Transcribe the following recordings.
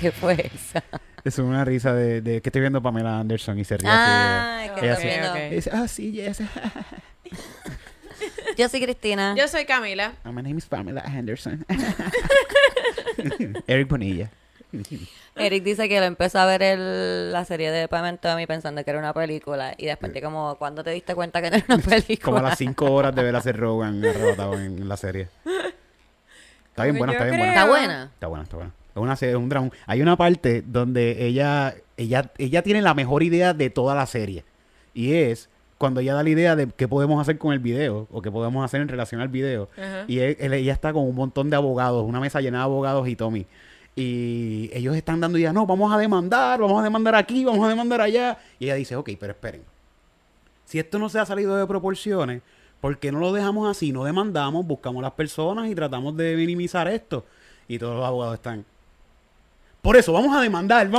¿Qué fue esa? Es una risa de que estoy viendo Pamela Anderson y se ríe así. Que estoy viendo. Dice, sí, yes. Yo soy Cristina. Yo soy Camila. Oh, my name is Pamela Anderson. Eric Bonilla. Eric dice que lo empezó a ver la serie de Pam and Tommy pensando que era una película y después de como, ¿cuándo te diste cuenta que no era una película? Como a las 5 horas de ver a Seth Rogan arrebatado en la serie. Está bien buena, está bien buena. ¿Está buena? Está buena, está buena. Es una serie, es un drama. Hay una parte donde ella tiene la mejor idea de toda la serie y es cuando ella da la idea de qué podemos hacer con el video o qué podemos hacer en relación al video. Uh-huh. Y ella está con un montón de abogados, una mesa llena de abogados y Tommy. Y ellos están dando ideas, no, vamos a demandar aquí, vamos a demandar allá. Y ella dice, ok, pero esperen. Si esto no se ha salido de proporciones, ¿por qué no lo dejamos así? No demandamos, buscamos las personas y tratamos de minimizar esto. Y todos los abogados están, por eso, vamos a demandar.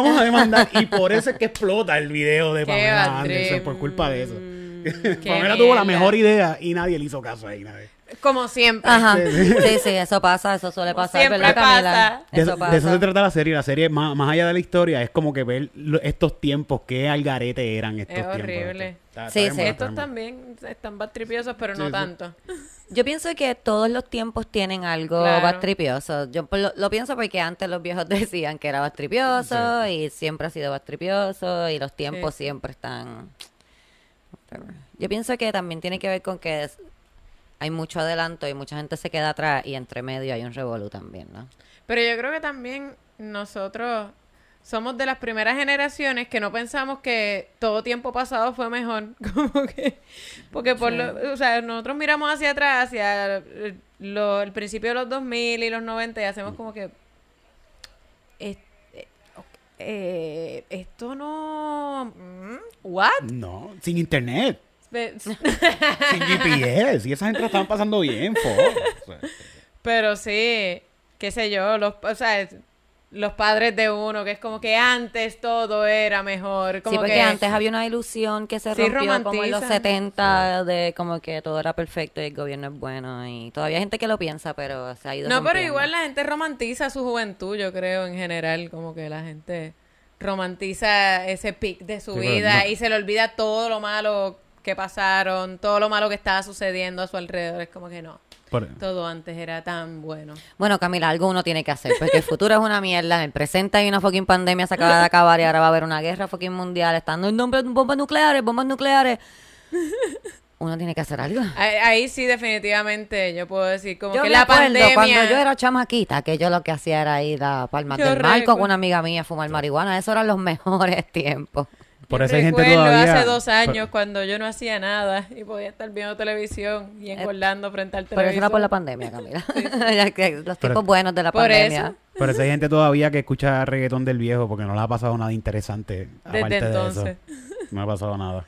Y por eso es que explota el video de Pamela Anderson, por culpa de eso. Pamela tuvo la mejor idea y nadie le hizo caso ahí, nadie. Como siempre. Ajá. Sí, sí, eso pasa, eso suele pasar, ¿verdad, Camila? De eso se trata la serie. La serie, más allá de la historia, es como que ver estos tiempos, qué algarete eran estos tiempos. Es horrible. Sí, sí. Estos también están batripiosos, pero no tanto. Yo pienso que todos los tiempos tienen algo batripioso. Yo lo pienso porque antes los viejos decían que era batripioso y siempre ha sido batripioso y los tiempos siempre están... Yo pienso que también tiene que ver con que... hay mucho adelanto y mucha gente se queda atrás y entre medio hay un revolú también, ¿no? Pero yo creo que también nosotros somos de las primeras generaciones que no pensamos que todo tiempo pasado fue mejor. Como que... Porque o sea, nosotros miramos hacia atrás, hacia el principio de los 2000 y los 90 y hacemos como que... esto no... ¿What? No, sin internet. Sin GPS y esas gente lo estaban pasando bien, pero sí, qué sé yo, o sea, los padres de uno que es como que antes todo era mejor, como sí, porque que antes había una ilusión que se rompió como en los 70 de como que todo era perfecto y el gobierno es bueno y todavía hay gente que lo piensa, pero se ha ido rompiendo. Pero igual la gente romantiza su juventud, yo creo, en general, como que la gente romantiza ese pic de su vida y se le olvida todo lo malo que pasaron, todo lo malo que estaba sucediendo a su alrededor, es como que no. Todo antes era tan bueno. Bueno, Camila, algo uno tiene que hacer, porque el futuro es una mierda, en el presente hay una fucking pandemia, se acaba de acabar y ahora va a haber una guerra fucking mundial, están bombas nucleares, bombas nucleares. Uno tiene que hacer algo. Ahí sí, definitivamente, yo puedo decir como yo que la pandemia... Cuando yo era chamaquita, que yo lo que hacía era ir a Palmas del Mar con una amiga mía a fumar marihuana, esos eran los mejores tiempos. Por eso hay gente todavía... hace 2 años cuando yo no hacía nada y podía estar viendo televisión y engordando frente al televisor. Pero eso no por la pandemia, Camila. Los tiempos buenos de la pandemia. Por eso hay gente todavía que escucha reggaetón del viejo porque no le ha pasado nada interesante. Desde entonces. No ha pasado nada.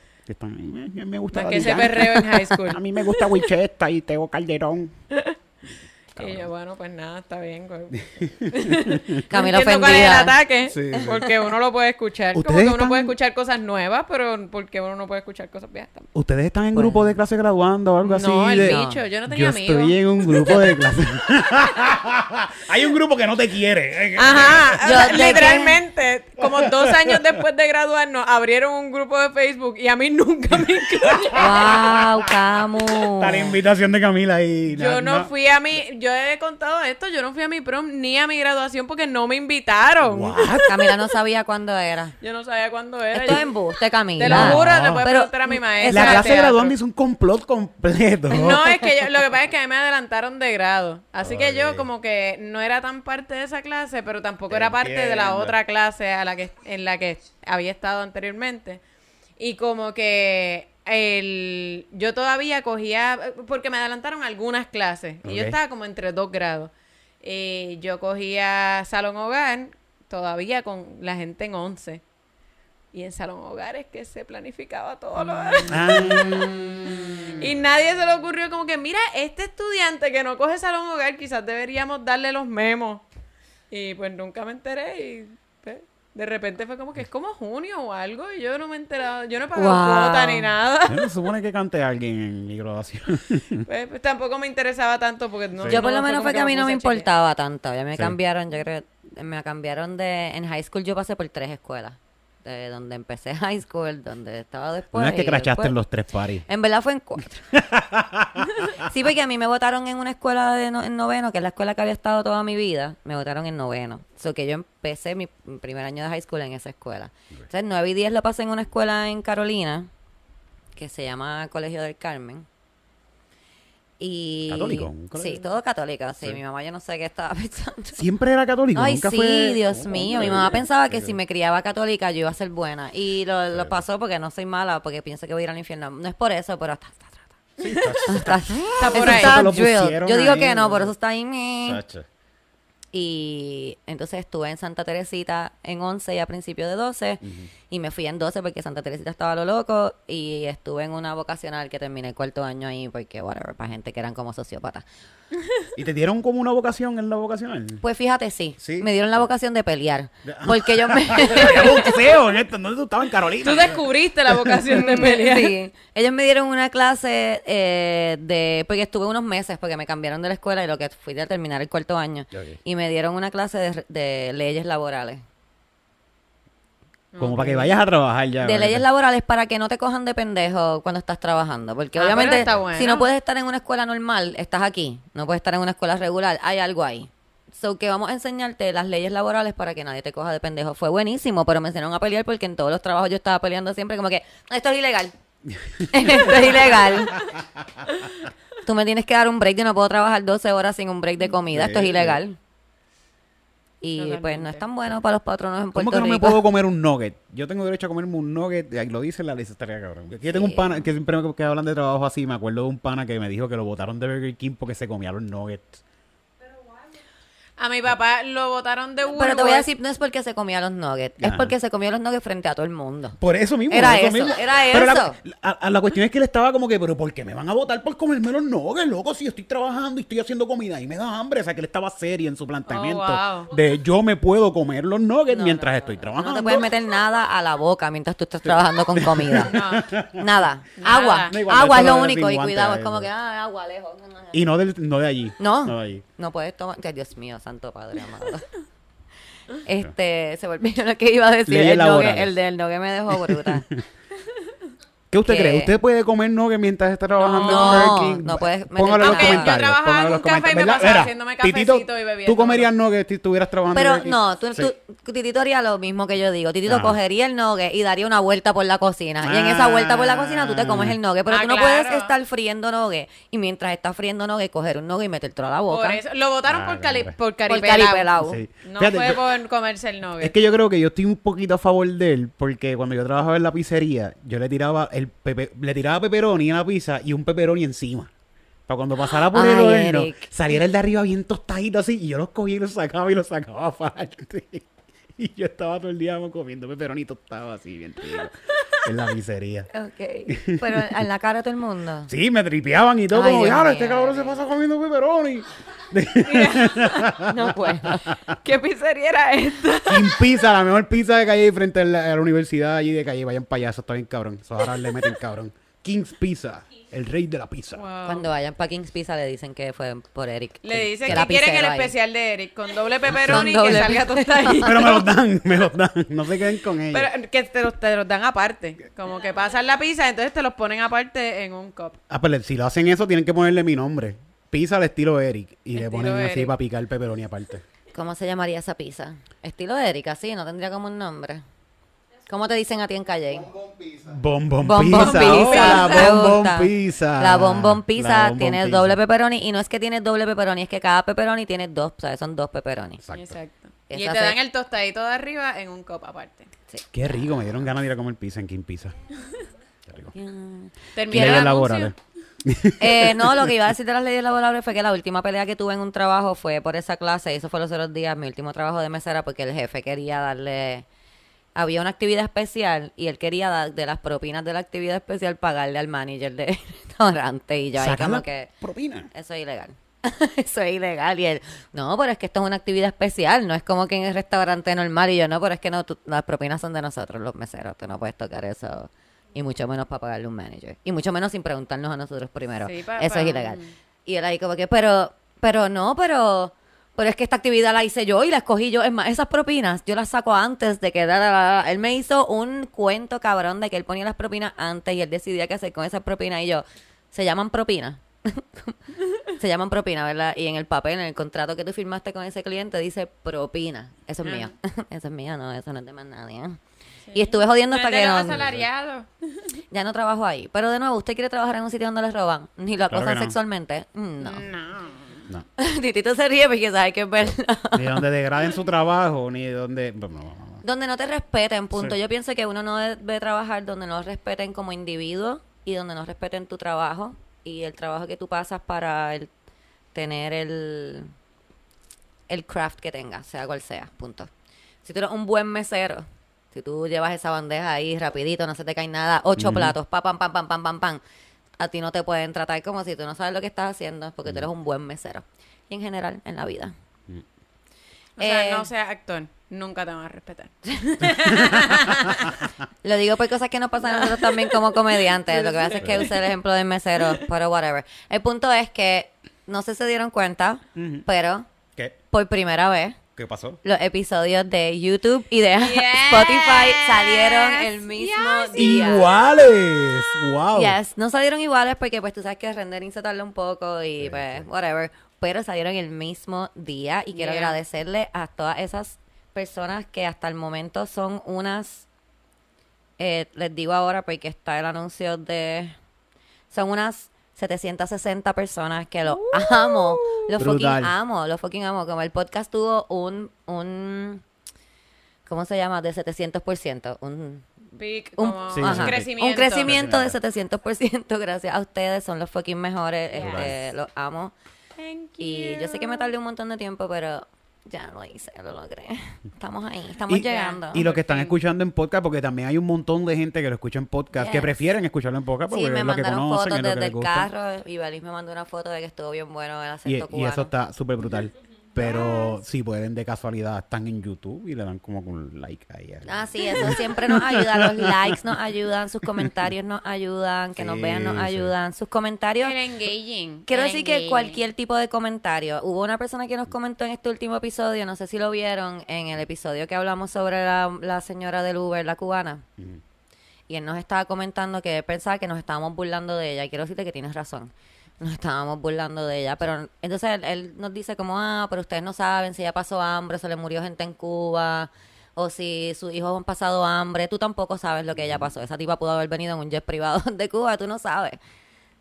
Me gusta que se perreo en high school. A mí me gusta Wichetta y Tego Calderón. Y yo, bueno, pues nada, está bien. Camila ofendida. Ataque, sí. Porque uno lo puede escuchar. Como que uno puede escuchar cosas nuevas, pero porque uno no puede escuchar cosas viejas también. ¿Ustedes están en grupo de clase graduando o algo así? No, el bicho. Yo no tenía amigos. Yo estoy en un grupo de clase. Hay un grupo que no te quiere. Ajá. Literalmente, como 2 años después de graduarnos, abrieron un grupo de Facebook y a mí nunca me incluyeron. ¡Wow, Camus! Tal invitación de Camila y... Yo no fui a mi... Yo he contado esto, yo no fui a mi prom ni a mi graduación porque no me invitaron. What? Camila no sabía cuándo era. Yo no sabía cuándo era. Esto es embuste, Camila. Te lo juro, te puedes preguntar a mi maestra. La clase graduando hizo un complot completo. No, es que lo que pasa es que a mí me adelantaron de grado. Así que yo como que no era tan parte de esa clase, pero tampoco era parte de la otra clase en la que había estado anteriormente. Y como que... yo todavía cogía, porque me adelantaron algunas clases y yo estaba como entre 2 grados. Yo cogía Salón Hogar todavía con la gente en 11 y en Salón Hogar es que se planificaba todo lo y nadie se le ocurrió como que mira, este estudiante que no coge Salón Hogar quizás deberíamos darle los memos, y pues nunca me enteré y de repente fue como que es como junio o algo y yo no me he enterado, yo no he pagado cuota ni nada. Se supone que cante a alguien en mi graduación. Pues tampoco me interesaba tanto porque no. Yo por lo menos fue que a mí no me importaba tanto, ya me cambiaron, yo creo me cambiaron de... En high school yo pasé por 3 escuelas. De donde empecé high school, donde estaba después. No es que crashaste en los 3 parties. En verdad fue en 4. Sí, porque a mí me votaron en una escuela de en noveno, que es la escuela que había estado toda mi vida. Me votaron en noveno. So que yo empecé mi primer año de high school en esa escuela. Entonces, 9 y 10 lo pasé en una escuela en Carolina, que se llama Colegio del Carmen. Y... ¿Católico? ¿Un colegio? Sí, todo católico, sí. Sí. Mi mamá, yo no sé qué estaba pensando. ¿Siempre era católico? Ay, nunca sí, fue... Dios mío. Mi mamá pensaba que si me criaba católica yo iba a ser buena. Y lo pasó porque no soy mala, porque pienso que voy a ir al infierno. No es por eso, pero está. Sí, está por ahí. Está drill. Yo digo ahí, que no, por eso está ahí. Y entonces estuve en Santa Teresita en 11 y a principio de 12. Uh-huh. Y me fui en 12 porque Santa Teresita estaba a lo loco. Y estuve en una vocacional que terminé el 4º año ahí porque, whatever, para gente que eran como sociópatas. ¿Y te dieron como una vocación en la vocacional? Pues fíjate, sí. Me dieron la vocación de pelear. Porque yo me... boxeo en esto. ¿Dónde tú estabas en Carolina? Tú descubriste la vocación de pelear. Sí. Ellos me dieron una clase de... Porque estuve unos meses porque me cambiaron de la escuela y lo que fui de terminar el 4º año. Okay. Y me dieron una clase de leyes laborales. Como para que vayas a trabajar ya. De leyes laborales para que no te cojan de pendejo cuando estás trabajando. Porque obviamente, bueno, si no puedes estar en una escuela normal, estás aquí. No puedes estar en una escuela regular. Hay algo ahí. So que vamos a enseñarte las leyes laborales para que nadie te coja de pendejo. Fue buenísimo, pero me enseñaron a pelear porque en todos los trabajos yo estaba peleando siempre como que, esto es ilegal. Esto es ilegal. Tú me tienes que dar un break. Yo no puedo trabajar 12 horas sin un break de comida. Esto es ilegal. Y totalmente, pues no es tan bueno para los patronos en Puerto Rico. ¿Cómo que no me puedo comer un nugget? Yo tengo derecho a comerme un nugget. Ahí lo dice la ley, estaría cabrón. Yo tengo un pana que siempre me hablan de trabajo así. Me acuerdo de un pana que me dijo que lo botaron de Burger King porque se comía los nuggets. A mi papá lo botaron de Uruguay. Pero te voy a decir, no es porque se comía los nuggets. Ajá. Es porque se comía los nuggets frente a todo el mundo. Por eso mismo. Era eso. Pero la cuestión es que él estaba como que, pero ¿por qué me van a botar por comerme los nuggets, loco? Si yo estoy trabajando y estoy haciendo comida y me da hambre. O sea, que él estaba serio en su planteamiento. Oh, wow. De yo me puedo comer los nuggets mientras estoy trabajando. No te puedes meter nada a la boca mientras tú estás trabajando con comida. No. Nada. Agua. No, agua es lo único. Y cuidado, es como que, agua, lejos. Y no de allí. No. No puedes tomar. Dios mío, santo padre amado. Se volvió lo que iba a decir. El del nogue me dejó bruta. ¿Qué usted cree? ¿Usted puede comer nogue mientras está trabajando en Burger King? No puedes. Póngalo en los comentarios. Yo trabajaba en un café y me pasaba haciéndome cafecito y bebiendo. ¿Tú comerías nogue si estuvieras trabajando en Burger King? Pero no, Titito haría lo mismo que yo digo. Titito cogería el nogue y daría una vuelta por la cocina. Y en esa vuelta por la cocina tú te comes el nogue. Pero tú no puedes estar friendo nogue. Y mientras estás friendo nogue, coger un nogue y metértelo a la boca. Por eso, lo votaron por caripelao. No fue por comerse el nogue. Es que yo creo que yo estoy un poquito a favor de él. Porque cuando yo trabajaba en la pizzería, yo le tiraba... le tiraba pepperoni a la pizza y un pepperoni encima. Para cuando pasara por el horno, saliera el de arriba bien tostadito así. Y yo los cogía y los sacaba aparte. Y yo estaba todo el día comiendo pepperoni tostado así, bien trigo. En la miseria. Ok. Pero en la cara de todo el mundo. Sí, me tripeaban y todo. Como, claro, este cabrón se pasa comiendo pepperoni. No puedo. ¿Qué pizzería era esta? King Pizza, la mejor pizza de calle frente a la universidad allí de calle. Vayan payasos, está bien cabrón. Eso ahora le meten cabrón. King's Pizza, el rey de la pizza. Wow. Cuando vayan para King's Pizza le dicen que fue por Eric. Le dicen que quieren el especial de Eric con doble pepperoni y que salga tostadito. Pero me los dan. No se queden con ellos. Pero que te los dan aparte. Como que pasan la pizza, entonces te los ponen aparte en un cup. Pero si lo hacen eso tienen que ponerle mi nombre. Pizza al estilo Eric. Y estilo le ponen Eric así para picar el pepperoni aparte. ¿Cómo se llamaría esa pizza? Estilo Eric, así, no tendría como un nombre. ¿Cómo te dicen a ti en Calle? Bombón pizza. La bombón pizza tiene doble pepperoni. Y no es que tiene doble pepperoni, es que cada pepperoni tiene 2, ¿sabes? Son 2 pepperoni. Exacto. Y te dan el tostadito de arriba en un copa aparte. Sí. Qué rico, me dieron ganas de ir a comer pizza en King Pizza. Qué rico. Leyes laborales. No, lo que iba a decir de las leyes laborales fue que la última pelea que tuve en un trabajo fue por esa clase. Y eso fue los otros días, mi último trabajo de mesera, porque el jefe quería darle... Había una actividad especial y él quería dar de las propinas de la actividad especial pagarle al manager del restaurante. Y yo ahí como que... ¿Propina? Eso es ilegal. Eso es ilegal. Y él, no, pero es que esto es una actividad especial. No es como que en el restaurante normal. Y yo, no, pero es que no, las propinas son de nosotros, los meseros. Tú no puedes tocar eso. Y mucho menos para pagarle a un manager. Y mucho menos sin preguntarnos a nosotros primero. Sí, eso es ilegal. Y él ahí como que, pero no, pero... pero es que esta actividad la hice yo y la escogí yo. Es más, esas propinas yo las saco antes de que... Él me hizo un cuento cabrón de que él ponía las propinas antes y él decidía qué hacer con esas propinas. Y yo, se llaman propinas. Se llaman propinas, ¿verdad? Y en el papel, en el contrato que tú firmaste con ese cliente, dice propina. Eso es mío. Eso es mío, no, eso no es de más nadie. Sí. Y estuve jodiendo hasta que... asalariado. Ya no trabajo ahí. Pero de nuevo, ¿usted quiere trabajar en un sitio donde les roban? Ni lo acosan sexualmente. No. No. Titito se ríe porque sabe que es verdad. Ni donde degraden su trabajo, ni donde... Donde no te respeten, punto. Sí. Yo pienso que uno no debe trabajar donde no respeten como individuo y donde no respeten tu trabajo y el trabajo que tú pasas para tener el craft que tengas, sea cual sea, punto. Si tú eres un buen mesero, si tú llevas esa bandeja ahí rapidito, no se te cae nada, 8 platos, pam, pam, pam, pam, pam, pam, a ti no te pueden tratar como si tú no sabes lo que estás haciendo, porque tú eres un buen mesero. Y en general, en la vida. O sea, no seas actor, nunca te van a respetar. Lo digo por cosas que nos pasan a nosotros también como comediantes. Lo que pasa es que usé el ejemplo de mesero, pero whatever. El punto es que, no sé si se dieron cuenta, pero por primera vez... ¿Qué pasó? Los episodios de YouTube y de Spotify salieron el mismo día. ¡Iguales! ¡Wow! Yes, no salieron iguales porque pues tú sabes que el rendering se tarda un poco y pues whatever. Pero salieron el mismo día y quiero agradecerle a todas esas personas que hasta el momento son unas... les digo ahora porque está el anuncio de... Son unas... 760 personas que los amo, los fucking amo, los fucking amo. Como el podcast tuvo un ¿cómo se llama? De 700%. Un crecimiento de 700%. Gracias a ustedes, son los fucking mejores. Los amo. Thank you. Y yo sé que me tardé un montón de tiempo, pero... Ya lo hice, lo logré. Estamos ahí, estamos llegando. Y los que están escuchando en podcast, porque también hay un montón de gente que lo escucha en podcast, que prefieren escucharlo en podcast porque me mandaron fotos desde el carro y Valís me mandó una foto de que estuvo bien bueno el acento cubano. Y eso está súper brutal. Pero si pueden, de casualidad, están en YouTube y le dan como un like ahí. Sí, eso siempre nos ayuda. Los likes nos ayudan, sus comentarios nos ayudan, que nos vean nos ayudan. Sus comentarios... El engaging. Quiero decir que cualquier tipo de comentario. Hubo una persona que nos comentó en este último episodio, no sé si lo vieron, en el episodio que hablamos sobre la señora del Uber, la cubana. Y él nos estaba comentando que pensaba que nos estábamos burlando de ella. Quiero decirte que tienes razón. Nos estábamos burlando de ella, pero entonces él nos dice como, pero ustedes no saben si ella pasó hambre, se le murió gente en Cuba, o si sus hijos han pasado hambre, tú tampoco sabes lo que ella pasó. Esa tipa pudo haber venido en un jet privado de Cuba, tú no sabes.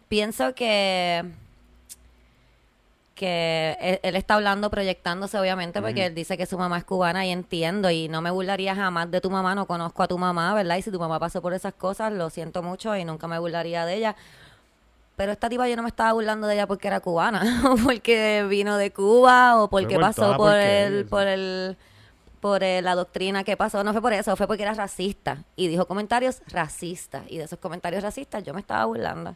Pienso que él está hablando, proyectándose obviamente, porque él dice que su mamá es cubana y entiendo, y no me burlaría jamás de tu mamá, no conozco a tu mamá, ¿verdad? Y si tu mamá pasó por esas cosas, lo siento mucho y nunca me burlaría de ella. Pero esta tipa yo no me estaba burlando de ella porque era cubana, o porque vino de Cuba, o porque pasó por la doctrina que pasó. No fue por eso, fue porque era racista. Y dijo comentarios racistas. Y de esos comentarios racistas yo me estaba burlando.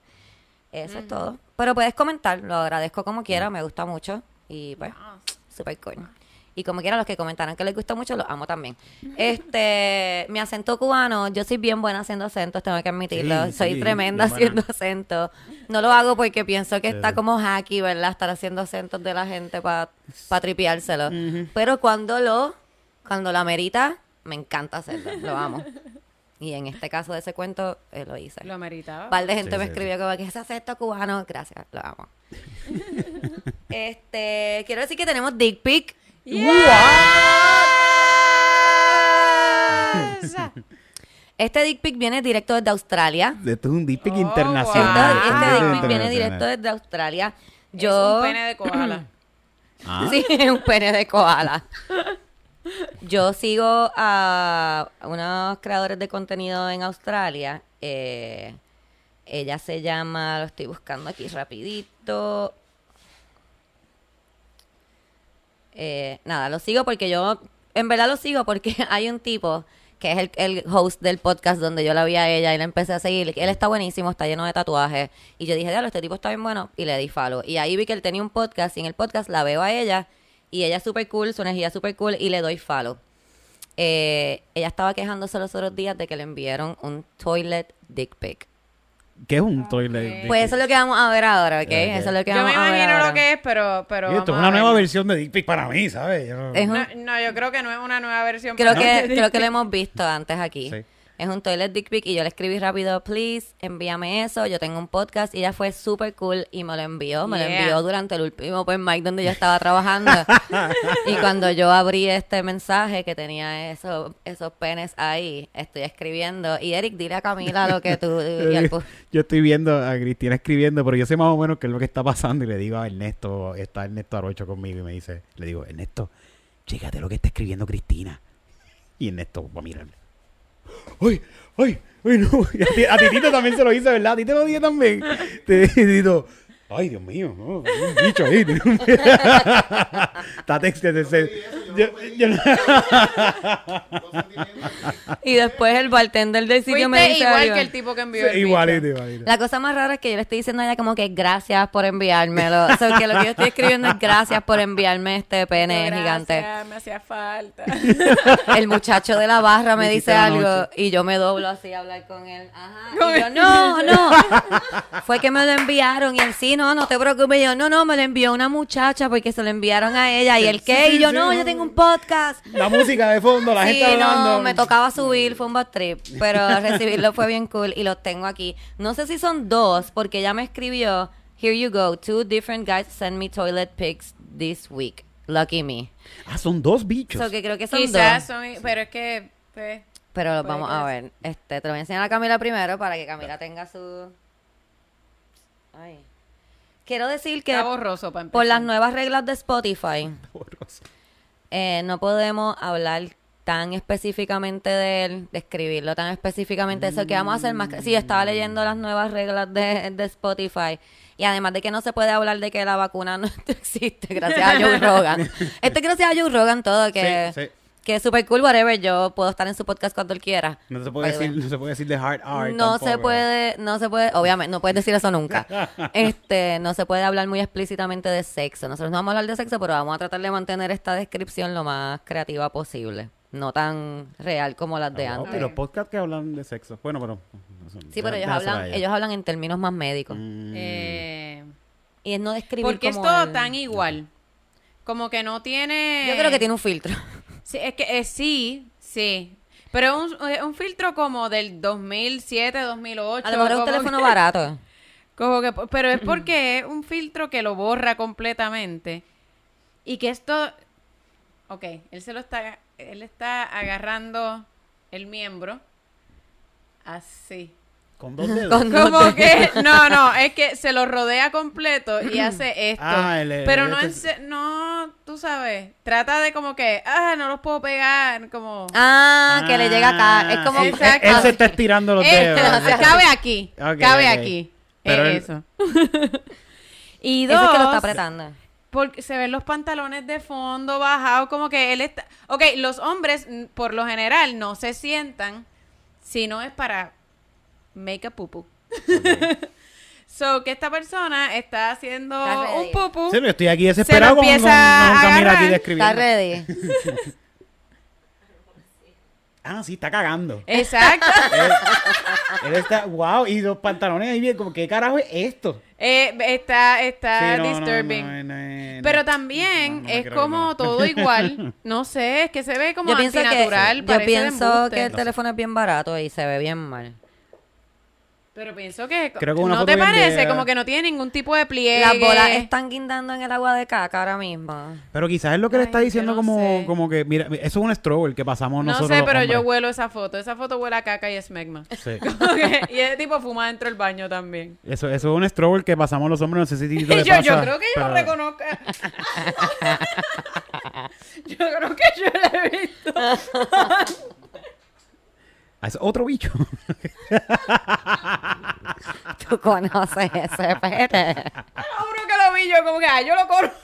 Eso es todo. Pero puedes comentar, lo agradezco como quiera, me gusta mucho. Y pues, súper cool. Y como quiera, los que comentaron que les gustó mucho, los amo también. Mi acento cubano, yo soy bien buena haciendo acentos, tengo que admitirlo. Soy tremenda haciendo acentos. No lo hago porque pienso que está como hacky, ¿verdad? Estar haciendo acentos de la gente para tripeárselo. Pero cuando la merita, me encanta hacerlo, lo amo. Y en este caso de ese cuento, lo hice. Lo meritaba. Un par de gente me escribió como que ese acento cubano, gracias, lo amo. Quiero decir que tenemos dick pic. Yes. Este dick pic viene directo desde Australia. Esto es un dick pic internacional. Este dick pic viene directo desde Australia. Es un pene de koala. Sí, es un pene de koala. Yo sigo a unos creadores de contenido en Australia. Ella se llama, lo estoy buscando aquí rapidito. Lo sigo porque yo en verdad lo sigo porque hay un tipo que es el host del podcast donde yo la vi a ella y la empecé a seguir. Él está buenísimo, está lleno de tatuajes y yo dije, diablo, este tipo está bien bueno, y le di follow. Y ahí vi que él tenía un podcast y en el podcast la veo a ella y ella es súper cool, su energía es súper cool y le doy follow. Ella estaba quejándose los otros días de que le enviaron un toilet dick pic ¿Qué es un toilet? Okay. Pues eso es lo que vamos a ver ahora, ¿ok? Okay. Eso es lo que vamos a ver. Yo me imagino lo que es, pero esto es una nueva versión de Dick Pic para mí, ¿sabes? No, yo creo que no es una nueva versión. Creo que lo hemos visto antes aquí. Sí. Es un toilet dick pic y yo le escribí rápido, please, envíame eso, yo tengo un podcast, y ella fue súper cool y me lo envió, durante el último open mic donde yo estaba trabajando. Y cuando yo abrí este mensaje que tenía esos penes ahí, estoy escribiendo, y Eric, dile a Camila lo que tú... Yo estoy viendo a Cristina escribiendo, pero yo sé más o menos qué es lo que está pasando, y le digo a Ernesto, está Ernesto Arocho conmigo, y me dice, le digo, Ernesto, chécate lo que está escribiendo Cristina. Y Ernesto va a mirarme. ¡Ay! No. A Titito también se lo hice, ¿verdad? A ti te lo dije también. Titito, ay, Dios mío, no, hay un bicho ahí. Está texteando. Y después el bartender del sitio me dice igual que el tipo que envió el igualito. La cosa más rara es que yo le estoy diciendo a ella como que gracias por enviármelo. O sea, que lo que yo estoy escribiendo es gracias por enviarme este pene gigante. Me hacía falta. El muchacho de la barra me dice algo y yo me doblo así a hablar con él. Ajá. Y yo, no. Fue que me lo enviaron y él, sí, no te preocupes. Y yo, no, me lo envió una muchacha porque se lo enviaron a ella. ¿Y el qué? Y yo, yo tengo un podcast. La música de fondo, la gente hablando. No, me tocaba subir, fue un bad trip, pero recibirlo fue bien cool y los tengo aquí. No sé si son dos, porque ella me escribió, here you go, 2 different guys send me toilet pics this week. Lucky me. Ah, son dos bichos. So, que creo que son quizás dos. Son, pero es que... pero los vamos a ver. Te lo voy a enseñar a Camila primero para que Camila tenga su... Ay. Quiero decir que... Está borroso para empezar. Por las nuevas reglas de Spotify... Está borroso. No podemos hablar tan específicamente de él, describirlo tan específicamente. Eso que vamos a hacer más... Sí, estaba leyendo las nuevas reglas de Spotify. Y además de que no se puede hablar de que la vacuna no existe, gracias a Joe Rogan. Esto es gracias a Joe Rogan todo, que... Sí. Que es super cool, whatever, yo puedo estar en su podcast cuando él quiera. No se puede decir de hard art. No se puede, obviamente, no puedes decir eso nunca. No se puede hablar muy explícitamente de sexo. Nosotros no vamos a hablar de sexo, pero vamos a tratar de mantener esta descripción lo más creativa posible. No tan real como las de antes. Pero podcasts que hablan de sexo. Bueno, pero... Sí, pero ellos hablan en términos más médicos. Y es no describir porque como... Porque es todo tan igual. Como que no tiene... Yo creo que tiene un filtro. Sí, es que sí. Pero un filtro como del 2007, 2008. A lo mejor es un teléfono barato. Pero es porque es un filtro que lo borra completamente. Y que esto... Ok, él está agarrando el miembro así. Con dos dedos. Como que... No, es que se lo rodea completo y hace esto. Pero no, tú sabes, trata de como que, no los puedo pegar, como... que le llega acá. Es como... Exacto. Él se está estirando los dedos. Cabe aquí. Cabe aquí. Pero eso. Y dos... Eso es que lo está apretando. Porque se ven los pantalones de fondo bajados, como que él está... Ok, los hombres, por lo general, no se sientan si no es para... make a pupu. Okay. So, que esta persona está haciendo un pupu. Sí, pero estoy aquí desesperado como Camila aquí describiendo. Está ready. Sí, está cagando. Exacto. Él está, wow, y los pantalones ahí bien, como, ¿qué carajo es esto? Está sí, no, disturbing. No, pero también no es como no. Todo igual. No sé, es que se ve como antinatural. Yo pienso que el teléfono es bien barato y se ve bien mal. Pero pienso que... Creo que ¿no te parece? Como que no tiene ningún tipo de pliegue. Las bolas están guindando en el agua de caca ahora mismo. Pero quizás es lo que le está diciendo, no como que... Mira, eso es un struggle que pasamos nosotros. No sé, pero yo huelo esa foto. Esa foto huele a caca y es megma. Sí. Y ese tipo fuma dentro del baño también. Eso es un struggle que pasamos los hombres. No sé si te pasa. Yo creo que yo lo reconozco. Yo creo que yo lo he visto. Es otro bicho. Tú conoces ese pene. No, juro que lo vi yo, como que yo lo conozco.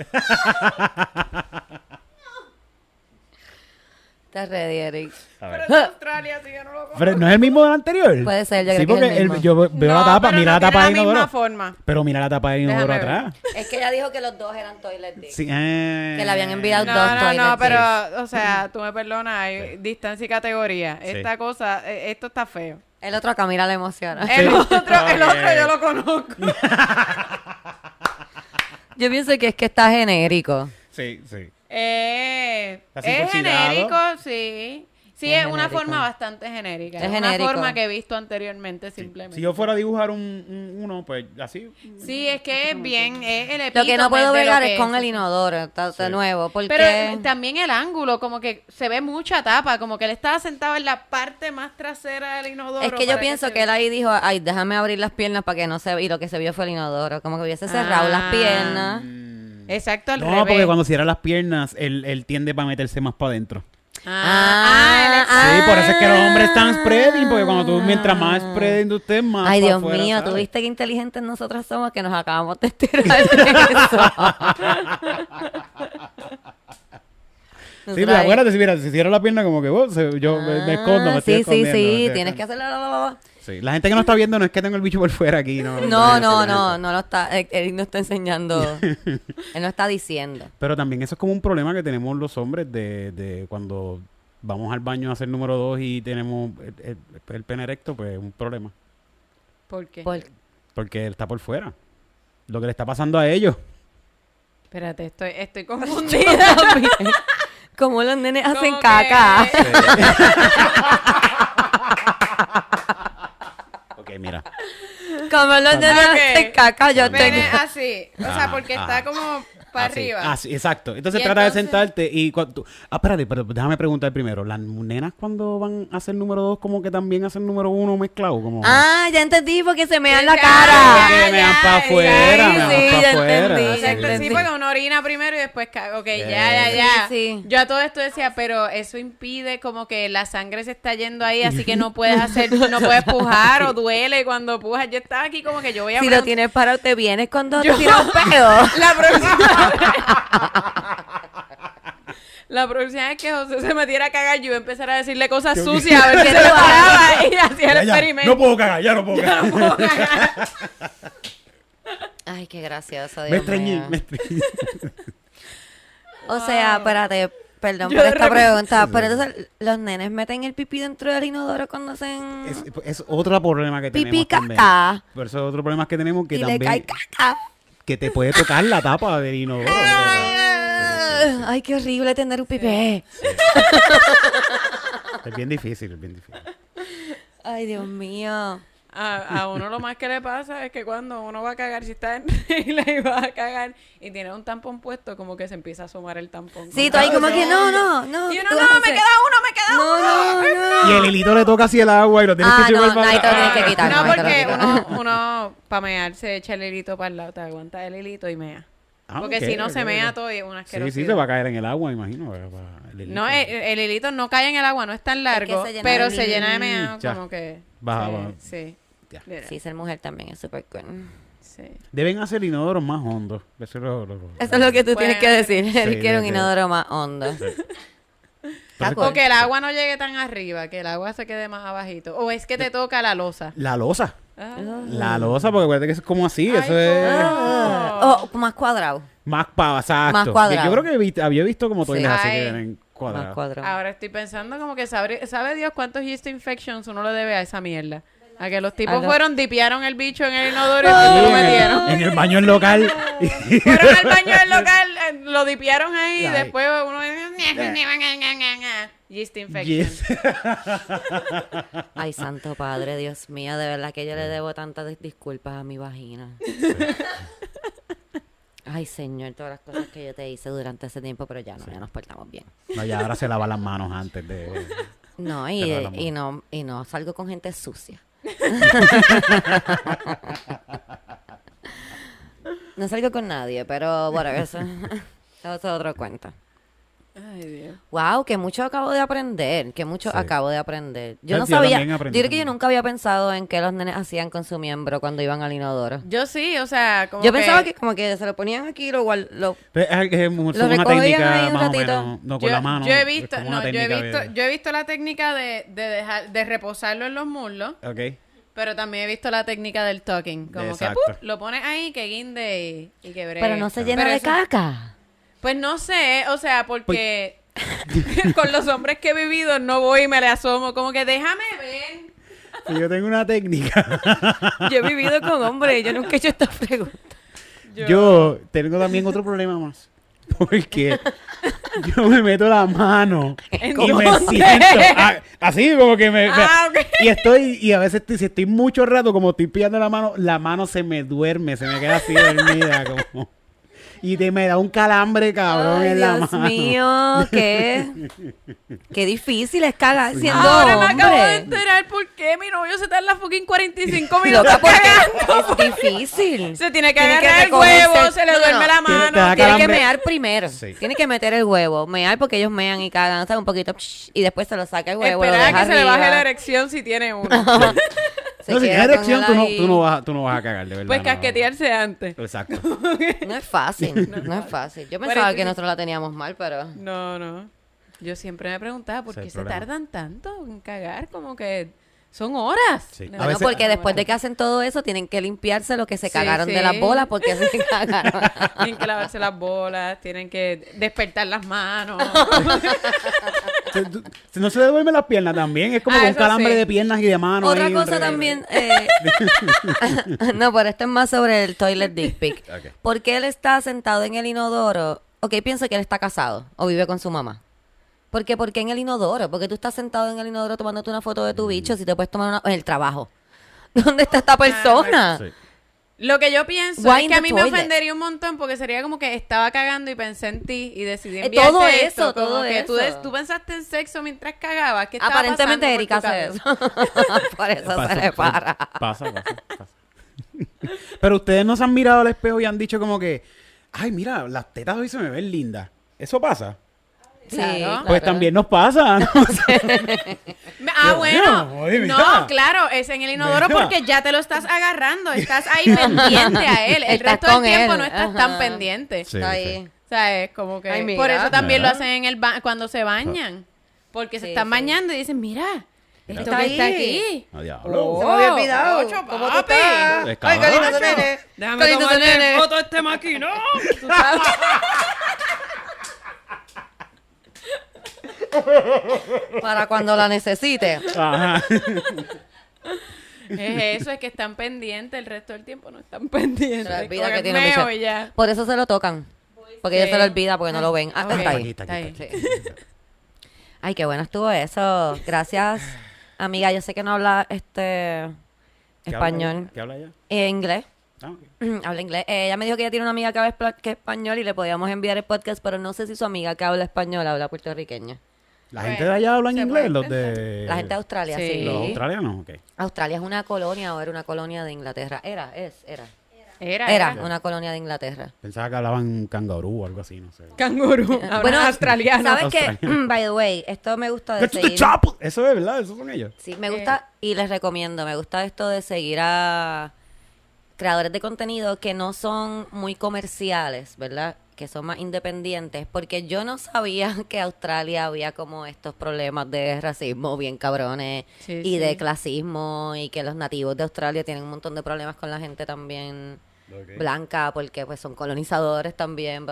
Estás ready, Eric. Pero es de Australia, así que no lo conozco. ¿No es el mismo del anterior? Puede ser, yo creo que es el mismo. Yo veo la tapa, mira la tapa de inodoro. Pero mira la tapa de inodoro atrás. Es que ella dijo que los dos eran toilet dick. Sí, que le habían enviado dos toilet dick. No, pero, o sea, tú me perdonas, hay distancia y categoría. Esta cosa, esto está feo. El otro a Camila le emociona. El otro yo lo conozco. Yo pienso que es que está genérico. Sí, sí. Es genérico, sí. Sí, es una forma bastante genérica. Es una forma que he visto anteriormente, simplemente. Sí. Si yo fuera a dibujar uno, pues así. Sí, es que es bien. Es el epítome. Lo que no puedo pegar es con el inodoro, de nuevo. Porque... Pero también el ángulo, como que se ve mucha tapa, como que él estaba sentado en la parte más trasera del inodoro. Es que yo pienso que él ahí dijo, ay, déjame abrir las piernas para que no se vea. Y lo que se vio fue el inodoro, como que hubiese cerrado las piernas. Exacto, al revés. No, porque cuando cierra las piernas, él tiende para meterse más para adentro. Sí, por eso es que los hombres están spreading, porque cuando tú, mientras más spreading de usted, más ay, Dios afuera, mío, ¿sabes? Tú viste qué inteligentes nosotros somos que nos acabamos de estirar eso. Sí, pero acuérdate, mira, si cierro la pierna como que vos, yo me escondo, me estoy escondiendo. Sí, sí, tienes que hacerlo. Sí. La gente que no está viendo no es que tengo el bicho por fuera aquí. No lo está, él no está enseñando, él no está diciendo. Pero también eso es como un problema que tenemos los hombres de cuando vamos al baño a hacer número 2 y tenemos el pene erecto, pues es un problema. ¿Por qué? Porque él está por fuera. Lo que le está pasando a ellos. Espérate, estoy confundida. Como los nenes hacen caca. Ok, mira. Como los nenes hacen caca, yo tengo. Así. O sea, porque está como para arriba. Así, exacto. Entonces trata de sentarte y cuando... espérate, pero déjame preguntar primero. ¿Las nenas cuando van a hacer número 2 como que también hacen número 1 mezclado? Como... Ah, ya entendí, porque se mean la cara. Se mean para afuera, Exacto, sí, porque uno orina primero y después caga. Ok, ya. Sí. Yo a todo esto decía, pero eso impide como que la sangre se está yendo ahí, así que no puedes pujar o duele cuando pujas. Yo estaba aquí como que yo voy a... Si lo tienes para te vienes cuando te tiras un pedo. La próxima vez que José se metiera a cagar, yo iba a empezar a decirle cosas sucias, a ver si se lo paraba y hacía el experimento. No puedo cagar. Ay, qué gracioso, Dios mío. Me estreñí. O sea, espérate, perdón por esta pregunta, pero entonces los nenes meten el pipí dentro del inodoro cuando hacen... Es otro problema que tenemos también. Pipí caca. Pero eso es otro problema que tenemos que también... Y le cae caca. Que te puede tocar la tapa del inodoro. Ay, qué horrible tener un pipé. Es bien difícil, Ay, Dios mío. A uno lo más que le pasa es que cuando uno va a cagar, si está en regla y va a cagar y tiene un tampón puesto, como que se empieza a asomar el tampón. Sí, tú ahí como que no. Y uno, me queda uno. Y el hilito le toca así el agua y lo tienes que llevar para el lado. No, que quitar, porque uno para mear se echa el hilito para el lado, te aguanta el hilito y mea. Porque si no se mea todo y es una asquerosidad. Sí, se va a caer en el agua, imagino. No, el hilito no cae en el agua, no es tan largo, pero se llena de mea como que... Baja. Sí. Sí, ser mujer también es súper cool. Sí. Deben hacer inodoros más hondos. Eso es lo que tú tienes que decir. Él quiere un inodoro más hondo. Sí. O que el agua no llegue tan arriba, que el agua se quede más abajito. O es que te toca la losa. La losa, porque acuérdate que eso es como así. Ay, eso es... O más cuadrado. Más pava, exacto. Más cuadrado. Yo creo que había visto como todas las así que vienen... Cuadrado. Ahora estoy pensando como que sabe Dios cuántos yeast infections uno le debe a esa mierda. A que los tipos fueron, dipearon el bicho en el inodoro y lo metieron. En el baño del local. Fueron al baño del local, lo dipearon ahí y después uno... yeast infection. Ay, santo padre, Dios mío, de verdad que yo le debo tantas disculpas a mi vagina. Sí. Ay, señor, todas las cosas que yo te hice durante ese tiempo, pero ya nos portamos bien. No, ya ahora se lava las manos antes de... No, y no salgo con gente sucia. No salgo con nadie, pero bueno, eso es otro cuento. Ay, Dios. Wow, que mucho acabo de aprender, que mucho acabo de aprender. Yo no sabía, yo creo que yo nunca había pensado en qué los nenes hacían con su miembro cuando iban al inodoro. Yo sí, o sea, como yo que... pensaba que como que se lo ponían aquí, lo recogían ahí un ratito. No, con la mano. Yo he visto, yo he visto la técnica de dejar, de reposarlo en los muslos. Okay. Pero también he visto la técnica del tucking, como que lo pones ahí, que guinde y que breve. Pero no se llena de caca. Pues no sé, o sea, porque con los hombres que he vivido no voy y me le asomo, como que déjame ver. Sí, yo tengo una técnica. Yo he vivido con hombres, yo nunca he hecho esta pregunta. Yo tengo también otro problema más, porque yo me meto la mano y me siento así como que me... okay. Y a veces si estoy mucho rato, como estoy pillando la mano se me duerme, se me queda así dormida, como... Y me da un calambre, cabrón, en la mano. Dios mío, qué difícil es cagar siendo hombre. Ahora me acabo de enterar por qué mi novio se tarda fucking 45 minutos cagando. Es difícil. Se tiene que agarrar el huevo, se le duerme la mano. Tiene que mear primero. Tiene que meter el huevo. Mear porque ellos mean y cagan. O sea, un poquito. Y después se lo saca el huevo. Espera que se le baje la erección si tiene uno. No, si tienes erección, tú no vas a cagar, de verdad. Pues casquetearse antes. Exacto. No es fácil, no es fácil. Yo pensaba que nosotros la teníamos mal, pero... No. Yo siempre me preguntaba, ¿por qué se tardan tanto en cagar? Como que son horas. Sí. Bueno, veces, porque después de que hacen todo eso, tienen que limpiarse lo que se cagaron de las bolas, porque se cagaron. Tienen que lavarse las bolas, tienen que despertar las manos. No se le duermen las piernas también, es como con calambre de piernas y de manos. Otra cosa también, no, pero esto es más sobre el toilet dick pic. Okay. ¿Por qué él está sentado en el inodoro? Ok, pienso que él está casado o vive con su mamá. ¿Por qué en el inodoro? Porque tú estás sentado en el inodoro tomándote una foto de tu bicho, si te puedes tomar una en el trabajo. ¿Dónde está esta persona? Sí. Lo que yo pienso es que a mí me ofendería un montón, porque sería como que estaba cagando y pensé en ti y decidí enviarte todo eso. Tú pensaste en sexo mientras cagabas. ¿Qué estaba aparentemente Erika hace eso. Por eso pasa, se le para. Pasa. Pero ustedes no se han mirado al espejo y han dicho como que, ay, mira, las tetas hoy se me ven lindas. ¿Eso pasa? Sí, claro. Pues también nos pasa, ¿no? Mira, claro, es en el inodoro porque ya te lo estás agarrando, estás ahí pendiente a él, el resto del tiempo no estás tan pendiente. Sí, está ahí. Sí. O sea, es como que por eso también lo hacen en el cuando se bañan, porque se están bañando y dicen, mira, esto que está aquí. ¡A diablo! Se me había olvidado. ¿Cómo tú estás? Ay, caliente nene. Déjame tomarte foto de este maquinón. ¿Tú sabes? Para cuando la necesite. Ajá. Es eso, es que están pendientes. El resto del tiempo no están pendientes. Se olvida que tiene un bicho. Por eso se lo tocan. Porque ellos se lo olvida porque no lo ven. Ah, okay. Está ahí. Sí. Ay, qué bueno estuvo eso. Gracias, amiga. Yo sé que no habla español. ¿Qué habla ella? Inglés. Ah, okay. Habla inglés. Ella me dijo que ella tiene una amiga que habla español y le podíamos enviar el podcast, pero no sé si su amiga que habla español habla puertorriqueña. La gente de allá habla en inglés, la gente de Australia, sí. Los australianos, ok. Australia es una colonia o era una colonia de Inglaterra. Era una colonia de Inglaterra. Pensaba que hablaban cangurú o algo así, no sé. Cangurú. Bueno, australiano. ¿Sabes qué? By the way, esto me gusta de seguir. Eso es verdad, esos son ellos. Sí, me gusta y les recomiendo, me gusta esto de seguir a creadores de contenido que no son muy comerciales, ¿verdad? Que son más independientes, porque yo no sabía que Australia había como estos problemas de racismo bien cabrones de clasismo, y que los nativos de Australia tienen un montón de problemas con la gente también blanca, porque pues son colonizadores también.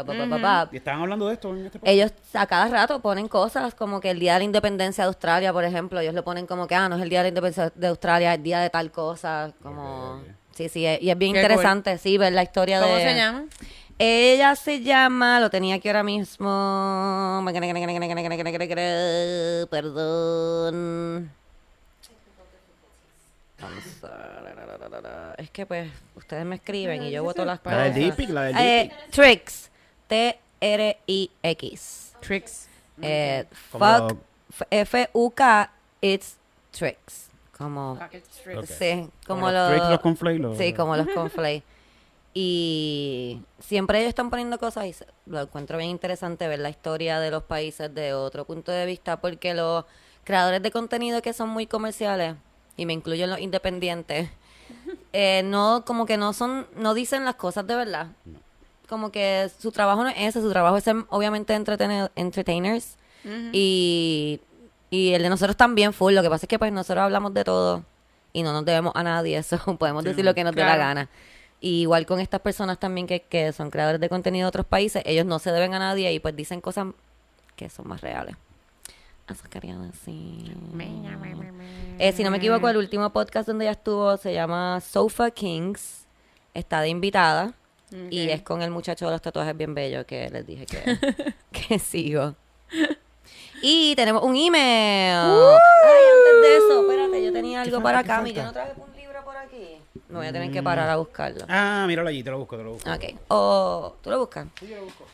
¿Y estaban hablando de esto en este podcast? Ellos a cada rato ponen cosas como que el Día de la Independencia de Australia, por ejemplo, ellos lo ponen como que, no es el Día de la Independencia de Australia, es el día de tal cosa, como... Sí, y es bien interesante, ver la historia de... ¿Cómo se llama? Ella se llama, lo tenía aquí ahora mismo. Perdón. Es que pues ustedes me escriben y yo boto las cosas. La del Tricks. Trix. Tricks. F-U-K. It's Tricks. Como los Cornflakes. Sí, como los Cornflakes. Y siempre ellos están poniendo cosas y lo encuentro bien interesante ver la historia de los países de otro punto de vista, porque los creadores de contenido que son muy comerciales, y me incluyen los independientes, no, como que no son, no dicen las cosas de verdad. Como que su trabajo no es ese, su trabajo es ser, obviamente, entertainers. Uh-huh. Y el de nosotros también full. Lo que pasa es que pues nosotros hablamos de todo y no nos debemos a nadie, eso podemos decir lo que nos dé la gana. Y igual con estas personas también que son creadores de contenido de otros países, ellos no se deben a nadie y pues dicen cosas que son más reales. Esas cariadas, sí. Si no me equivoco, el último podcast donde ella estuvo se llama Sofa Kings. Está de invitada. Okay. Y es con el muchacho de los tatuajes bien bello que les dije que sigo. Y tenemos un email. Ay, antes de eso, espérate, yo tenía algo para acá. Yo no traje un libro por aquí. Me voy a tener que parar a buscarlo. Ah, míralo allí, te lo busco. Ok. O, ¿tú lo buscas? Sí, yo lo busco.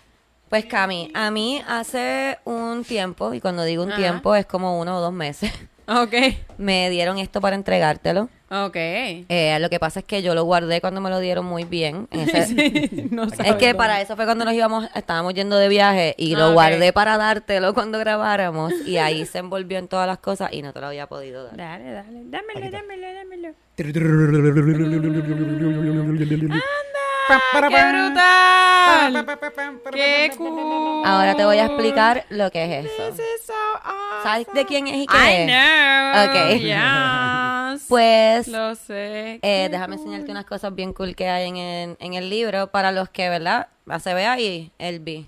Pues, Cami, a mí hace un tiempo, y cuando digo un tiempo es como 1 o 2 meses. Ok. Me dieron esto para entregártelo. Ok. Lo que pasa es que yo lo guardé cuando me lo dieron muy bien. Sí, no sabes. Es que para eso fue cuando estábamos yendo de viaje y lo guardé para dártelo cuando grabáramos y ahí se envolvió en todas las cosas y no te lo había podido dar. Dale. Dámelo. ¡Anda! ¡Qué brutal! ¡Qué cool! Ahora te voy a explicar lo que es eso. This is so awesome. ¿Sabes de quién es y qué es? I know. Okay. Yes. Pues, lo sé. Déjame enseñarte unas cosas bien cool que hay en el libro para los que, ¿verdad? Se ve ahí, Elvi.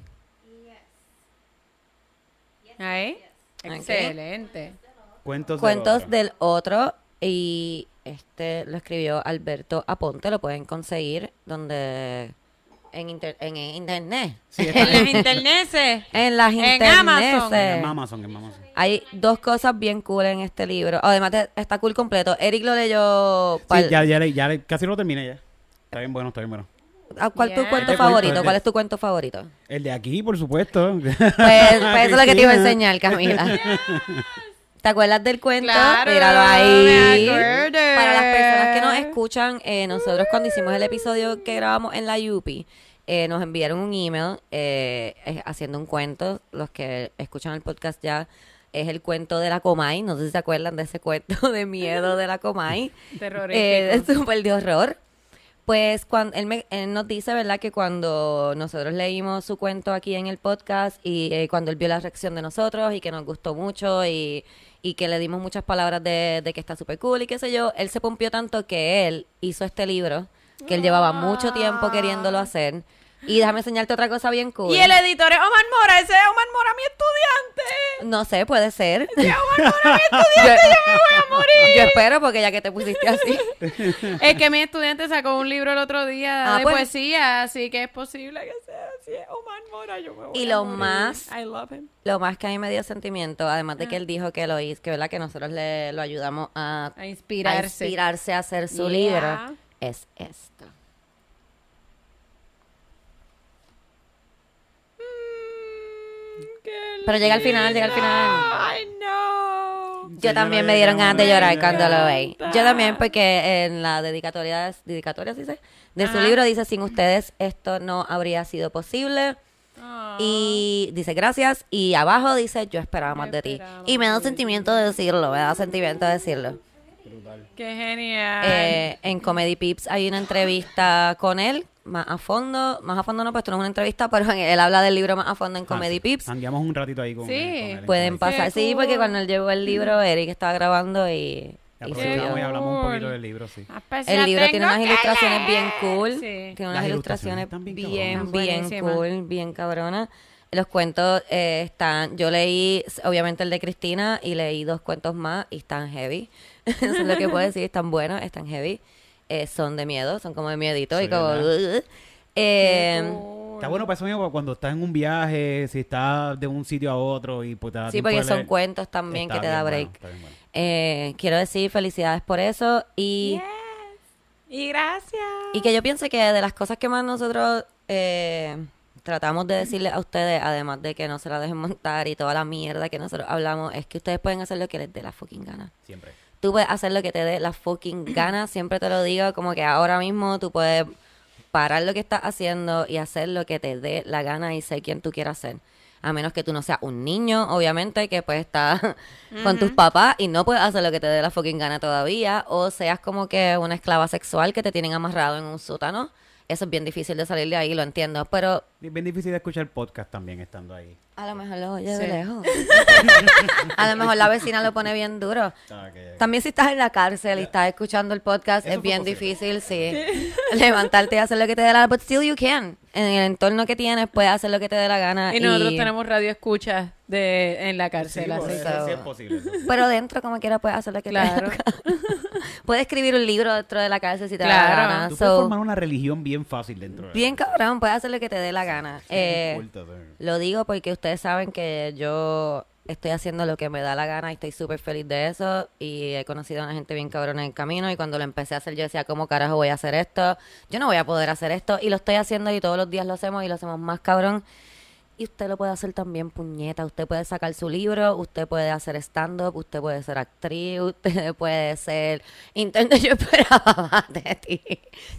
Yes. Ahí. Yes. Excelente. Okay. Cuentos del otro. Y este lo escribió Alberto Aponte, lo pueden conseguir en internet. Sí, en las interneces. En Amazon. Hay 2 cosas bien cool en este libro. Además, está cool completo. Eric lo leyó. Ya casi lo terminé ya. Está bien bueno. ¿Cuál es tu cuento favorito? El de aquí, por supuesto. Pues eso es lo que te iba a enseñar, Camila. Yes. ¿Te acuerdas del cuento? Claro, míralo ahí. Para las personas que nos escuchan, nosotros cuando hicimos el episodio que grabamos en la Yupi, nos enviaron un email haciendo un cuento. Los que escuchan el podcast ya, es el cuento de la Comay. No sé si se acuerdan de ese cuento de miedo de la Comay. Terrorífico. Es súper de horror. Pues cuando él nos dice, ¿verdad? Que cuando nosotros leímos su cuento aquí en el podcast y cuando él vio la reacción de nosotros y que nos gustó mucho y que le dimos muchas palabras de que está súper cool y qué sé yo, él se pompió tanto que él hizo este libro, que él llevaba mucho tiempo queriéndolo hacer. Y déjame enseñarte otra cosa bien cool. Y el editor es Omar Mora. Ese es Omar Mora, mi estudiante. No sé, puede ser. Si es Omar Mora, mi estudiante, yo me voy a morir. Yo espero, porque ya que te pusiste así. Es que mi estudiante sacó un libro el otro día de poesía, así que es posible que sea así. Es Omar Mora, yo me voy a morir. Lo más que a mí me dio sentimiento, además de que él dijo que lo hizo, que verdad que nosotros lo ayudamos a inspirarse a hacer su libro, es esto. Pero llega al final. Ay, no. Yo también me dieron ganas de llorar cuando lo veí. Yo también, porque en la dedicatoria ¿sí sé? De su libro dice, sin ustedes esto no habría sido posible. Oh. Y dice, gracias. Y abajo dice, yo esperaba más de ti. Y me da sentimiento de decirlo, Brutal. ¡Qué genial! En Comedy Peeps hay una entrevista con él, más a fondo no, pues esto no es una entrevista, pero él habla del libro más a fondo en Comedy Peeps. Andamos un ratito ahí con él. Sí, pueden pasar. Sí, porque cuando él llevó el libro, Eric estaba grabando y hablamos un poquito del libro, sí. El libro tiene unas ilustraciones bien cool. Sí. Tiene unas ilustraciones bien cabronas. Los cuentos están... Yo leí, obviamente, el de Cristina y leí 2 cuentos más y están heavy. Eso es lo que puedo decir. Están buenos, están heavy. Son de miedo, son como de miedito. Soy y como... está bueno para eso mismo, cuando estás en un viaje, si estás de un sitio a otro y... Pues, sí, porque son cuentos también que te da break. Bueno. Quiero decir felicidades por eso y... Yes. Y gracias. Y que yo pienso que de las cosas que más nosotros... tratamos de decirles a ustedes, además de que no se la dejen montar y toda la mierda que nosotros hablamos, es que ustedes pueden hacer lo que les dé la fucking gana. Siempre. Tú puedes hacer lo que te dé la fucking gana, siempre te lo digo, como que ahora mismo tú puedes parar lo que estás haciendo y hacer lo que te dé la gana y ser quien tú quieras ser. A menos que tú no seas un niño, obviamente, que pues estás con tus papás y no puedes hacer lo que te dé la fucking gana todavía. O seas como que una esclava sexual que te tienen amarrado en un sótano. Eso es bien difícil de salir de ahí, lo entiendo, pero... Es bien difícil de escuchar podcast también estando ahí. A lo mejor lo oye de lejos. A lo mejor la vecina lo pone bien duro. Okay. También si estás en la cárcel y estás escuchando el podcast, es bien difícil, sí. Levantarte y hacer lo que te dé la gana, but still you can. En el entorno que tienes, puedes hacer lo que te dé la gana. Y nosotros tenemos radio escucha en la cárcel. Sí, así. Eso sí es posible. Eso. Pero dentro, como quiera, puedes hacer lo que te dé la gana. Puedes escribir un libro dentro de la cárcel si te da la gana. Tú puedes formar una religión bien fácil dentro de la cárcel. Bien cabrón, puedes hacer lo que te dé la gana. Sí, lo digo porque ustedes saben que yo estoy haciendo lo que me da la gana y estoy súper feliz de eso, y he conocido a una gente bien cabrona en el camino, y cuando lo empecé a hacer yo decía, ¿cómo carajo voy a hacer esto? Yo no voy a poder hacer esto, y lo estoy haciendo, y todos los días lo hacemos, y lo hacemos más cabrón. Y usted lo puede hacer también, puñeta. Usted puede sacar su libro, usted puede hacer stand-up, usted puede ser actriz, usted puede ser... Intento, yo esperaba más de ti.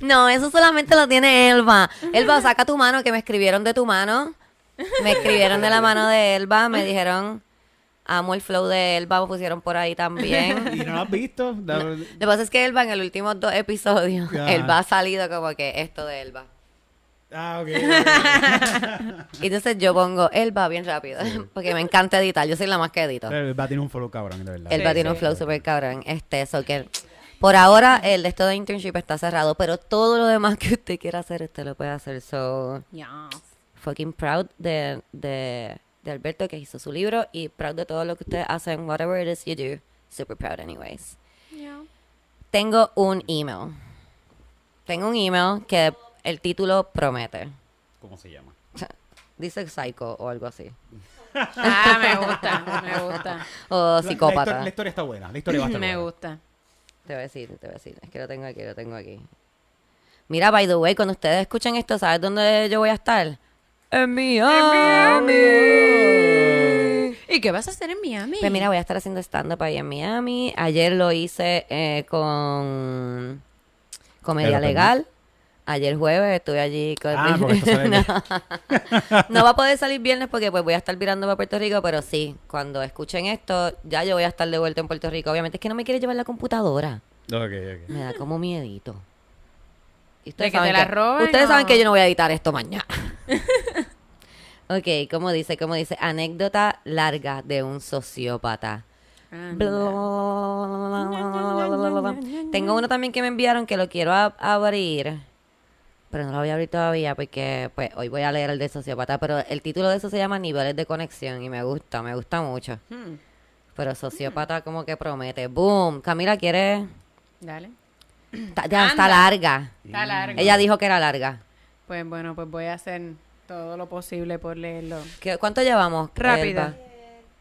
No, eso solamente lo tiene Elba. Elba, saca tu mano, que me escribieron de tu mano. Me escribieron de la mano de Elba, me dijeron... Amo el flow de Elba, lo pusieron por ahí también. ¿Y no lo has visto? No. Lo que pasa es que Elba, en los últimos 2 episodios, Elba ha salido como que esto de Elba. Ah, ok. Entonces yo pongo Elba bien rápido, porque me encanta editar. Yo soy la más que edito. Pero Elba tiene un flow cabrón, de verdad. Elba tiene un flow súper cabrón. Eso que... Por ahora, el de esto de internship está cerrado, pero todo lo demás que usted quiera hacer, usted lo puede hacer. So... Yes. Fucking proud de Alberto, que hizo su libro, y proud de todo lo que ustedes hacen, whatever it is you do, super proud anyways. Yeah. Tengo un email que el título promete. ¿Cómo se llama? Dice psycho o algo así. Ah, me gusta. O psicópata. La historia está buena, la historia va a estar buena. Me gusta. Te voy a decir, es que lo tengo aquí. Mira, by the way, cuando ustedes escuchen esto, ¿sabes dónde yo voy a estar? En Miami. ¿Y qué vas a hacer en Miami? Pues mira, voy a estar haciendo stand-up ahí en Miami. Ayer lo hice con Comedia Legal. Ayer jueves estuve allí con... No va a poder salir viernes porque pues voy a estar virando para Puerto Rico, pero sí, cuando escuchen esto, ya yo voy a estar de vuelta en Puerto Rico. Obviamente es que no me quiere llevar la computadora. Okay. Me da como miedito. ¿De que te la roben? Ustedes saben que yo no voy a editar esto mañana. Ok, ¿cómo dice? Anécdota larga de un sociópata. Tengo uno también que me enviaron que lo quiero abrir, pero no lo voy a abrir todavía porque pues hoy voy a leer el de sociópata, pero el título de eso se llama Niveles de Conexión y me gusta mucho. Pero sociópata como que promete. ¡Boom! Camila, ¿quieres? Dale. Está larga. Ella dijo que era larga. Pues bueno, pues voy a hacer todo lo posible por leerlo. ¿Cuánto llevamos? Rápido.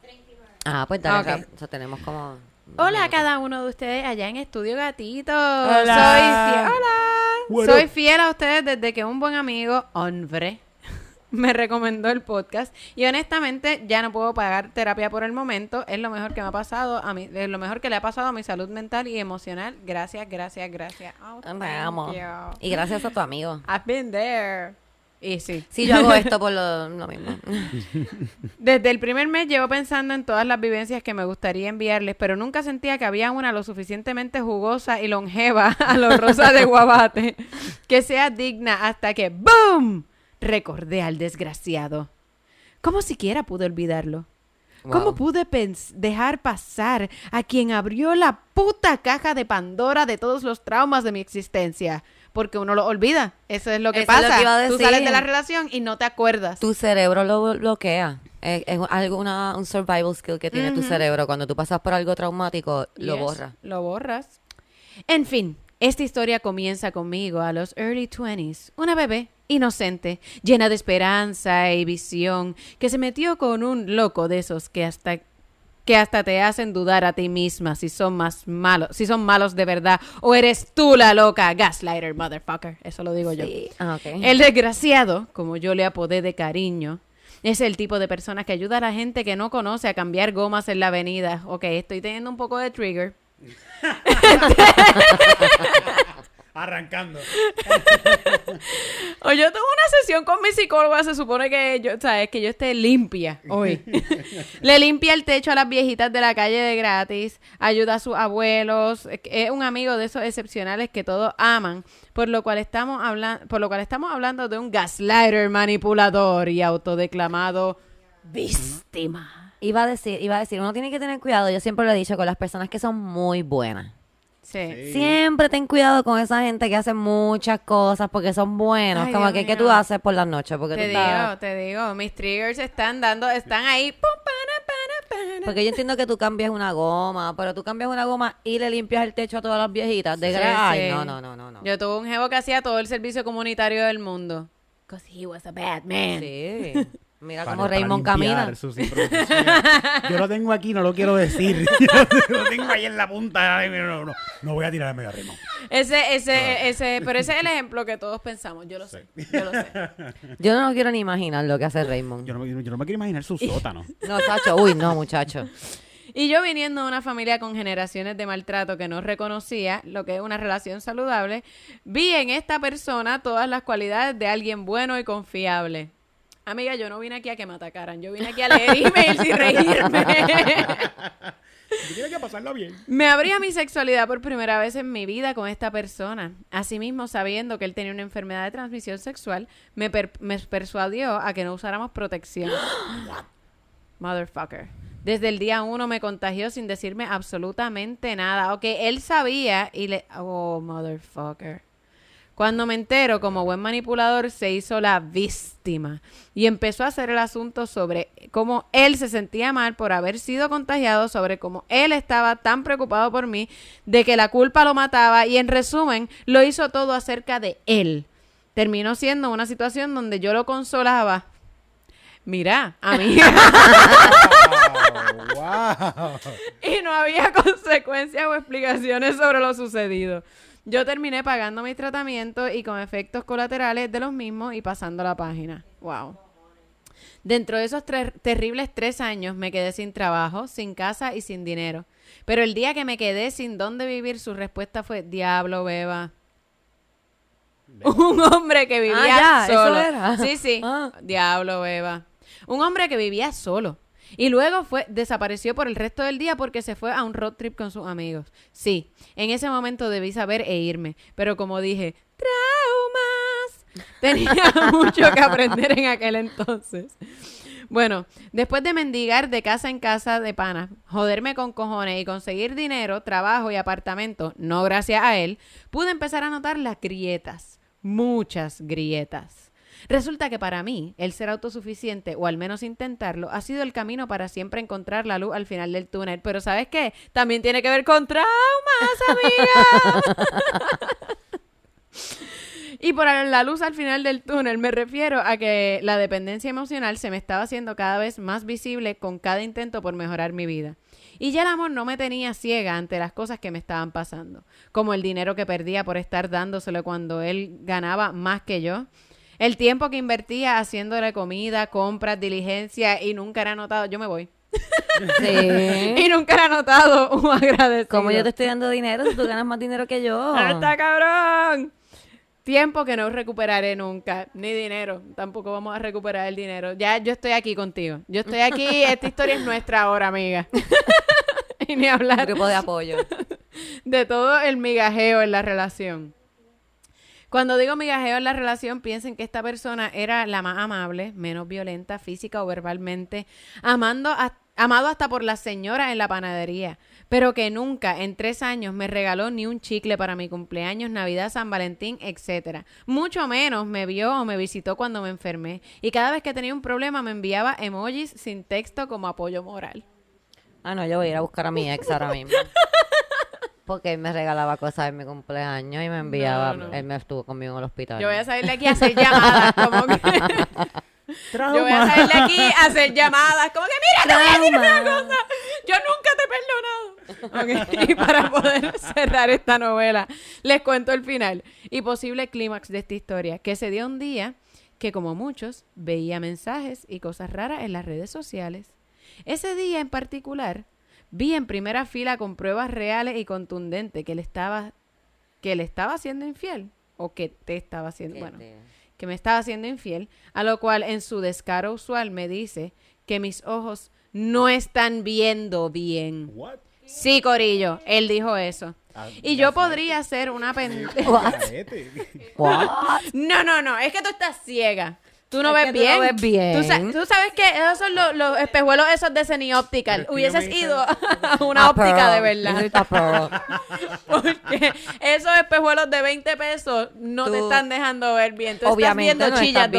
39. Ah, pues dale. Okay. O sea, tenemos como... Hola a cada uno de ustedes allá en Estudio Gatito. Hola. Soy fiel a ustedes desde que un buen amigo, hombre, me recomendó el podcast. Y honestamente, ya no puedo pagar terapia por el momento. Es lo mejor que me ha pasado a mí, es lo mejor que le ha pasado a mi salud mental y emocional. Gracias. Me amo. Y gracias a tu amigo. I've been there. Y sí. Sí, yo hago esto por lo mismo. Desde el primer mes llevo pensando en todas las vivencias que me gustaría enviarles, pero nunca sentía que había una lo suficientemente jugosa y longeva a los Rosas de Guabate que sea digna hasta que ¡boom! Recordé al desgraciado. ¿Cómo siquiera pude olvidarlo? Wow. ¿Cómo pude dejar pasar a quien abrió la puta caja de Pandora de todos los traumas de mi existencia? Porque uno lo olvida. Eso es lo que pasa. Es lo que iba a decir. Tú sales de la relación y no te acuerdas. Tu cerebro lo bloquea. Es un survival skill que tiene tu cerebro. Cuando tú pasas por algo traumático, lo borras. Lo borras. En fin, esta historia comienza conmigo a los early 20s. Una bebé inocente, llena de esperanza y visión, que se metió con un loco de esos que hasta te hacen dudar a ti misma si son malos de verdad o eres tú la loca. Gaslighter, motherfucker. Eso lo digo yo. Okay. El desgraciado, como yo le apodé de cariño, es el tipo de persona que ayuda a la gente que no conoce a cambiar gomas en la avenida. Ok, estoy teniendo un poco de trigger. Arrancando. O yo tuve una sesión con mi psicóloga, se supone que yo, sabes, que yo esté limpia hoy. Le limpia el techo a las viejitas de la calle de gratis, ayuda a sus abuelos, es un amigo de esos excepcionales que todos aman, por lo cual estamos hablando de un gaslighter, manipulador y autodeclamado víctima. Iba a decir, uno tiene que tener cuidado, yo siempre lo he dicho, con las personas que son muy buenas. Sí. Siempre ten cuidado con esa gente que hace muchas cosas porque son buenos. Ay, como Dios que mío. ¿Qué tú haces por las noches? Porque te digo, mis triggers están ahí. Porque yo entiendo que tú cambias una goma, pero tú cambias una goma y le limpias el techo a todas las viejitas. De sí, ay, sí. No. Yo tuve un jevo que hacía todo el servicio comunitario del mundo. Because he was a bad man. Sí. Mira cómo Raymond camina. Yo lo tengo aquí, no lo quiero decir. Yo lo tengo ahí en la punta. No voy a tirar el medio a Raymond. Pero ese es el ejemplo que todos pensamos. Yo lo sé. Yo no quiero ni imaginar lo que hace Raymond. Yo no me quiero imaginar su sótano. No, Sacho. Uy, no, muchacho. Y yo viniendo de una familia con generaciones de maltrato que no reconocía lo que es una relación saludable, vi en esta persona todas las cualidades de alguien bueno y confiable. Amiga, yo no vine aquí a que me atacaran. Yo vine aquí a leer emails y reírme. Yo tenía que pasarla bien. Me abrí a mi sexualidad por primera vez en mi vida con esta persona. Asimismo, sabiendo que él tenía una enfermedad de transmisión sexual, me persuadió a que no usáramos protección. Motherfucker. Desde el día 1 me contagió sin decirme absolutamente nada. Ok, él sabía y le... Oh, motherfucker. Cuando me entero, como buen manipulador, se hizo la víctima y empezó a hacer el asunto sobre cómo él se sentía mal por haber sido contagiado, sobre cómo él estaba tan preocupado por mí, de que la culpa lo mataba y, en resumen, lo hizo todo acerca de él. Terminó siendo una situación donde yo lo consolaba. Mira, a mí... Wow. Y no había consecuencias o explicaciones sobre lo sucedido. Yo terminé pagando mis tratamientos y con efectos colaterales de los mismos y pasando la página. Wow. Dentro de esos terribles 3 años me quedé sin trabajo, sin casa y sin dinero. Pero el día que me quedé sin dónde vivir, su respuesta fue: diablo, beba. Un hombre que vivía solo. ¿Eso era? Sí. Ah. Diablo, beba. Un hombre que vivía solo. Y luego desapareció por el resto del día porque se fue a un road trip con sus amigos. Sí, en ese momento debí saber e irme, pero como dije, traumas, tenía mucho que aprender en aquel entonces. Bueno, después de mendigar de casa en casa de pana, joderme con cojones y conseguir dinero, trabajo y apartamento, no gracias a él, pude empezar a notar las grietas, muchas grietas. Resulta que para mí, el ser autosuficiente, o al menos intentarlo, ha sido el camino para siempre encontrar la luz al final del túnel. Pero ¿sabes qué? También tiene que ver con traumas, amiga. Y por la luz al final del túnel me refiero a que la dependencia emocional se me estaba haciendo cada vez más visible con cada intento por mejorar mi vida. Y ya el amor no me tenía ciega ante las cosas que me estaban pasando, como el dinero que perdía por estar dándoselo cuando él ganaba más que yo. El tiempo que invertía haciéndole comida, compras, diligencia y nunca era notado. Yo me voy. Sí. Y nunca era notado un agradecido. Como yo te estoy dando dinero, si tú ganas más dinero que yo. ¡Hasta cabrón! Tiempo que no recuperaré nunca. Ni dinero. Tampoco vamos a recuperar el dinero. Ya yo estoy aquí contigo. Yo estoy aquí. Esta historia es nuestra ahora, amiga. Y ni hablar. Un grupo de apoyo. De todo el migajeo en la relación. Cuando digo migajeo en la relación, piensen que esta persona era la más amable, menos violenta, física o verbalmente, amado hasta por la señora en la panadería, pero que nunca en 3 años me regaló ni un chicle para mi cumpleaños, Navidad, San Valentín, etcétera. Mucho menos me vio o me visitó cuando me enfermé, y cada vez que tenía un problema me enviaba emojis sin texto como apoyo moral. Ah, no, yo voy a ir a buscar a mi ex ahora mismo. Porque él me regalaba cosas en mi cumpleaños y me enviaba... No. Él me estuvo conmigo en el hospital. Yo voy a salir de aquí a hacer llamadas, como que... Trauma. Yo voy a salir de aquí a hacer llamadas, como que mira, te voy a decir una cosa. Yo nunca te he perdonado. Okay. Y para poder cerrar esta novela, les cuento el final y posible clímax de esta historia, que se dio un día que, como muchos, veía mensajes y cosas raras en las redes sociales. Ese día en particular... Vi en primera fila con pruebas reales y contundentes que él estaba que le estaba haciendo infiel o que te estaba haciendo, bueno, que me estaba haciendo infiel, a lo cual en su descaro usual me dice que mis ojos no están viendo bien. ¿What? Sí, corillo, él dijo eso. Y yo podría ser una pendeja. No, no, no, es que tú estás ciega. Tú no ves bien. Tú sabes que esos son los espejuelos esos de Cenioptical. Hubieses ido a una óptica de verdad. Porque esos espejuelos de 20 pesos no te están dejando ver bien. Tú estás viendo chillas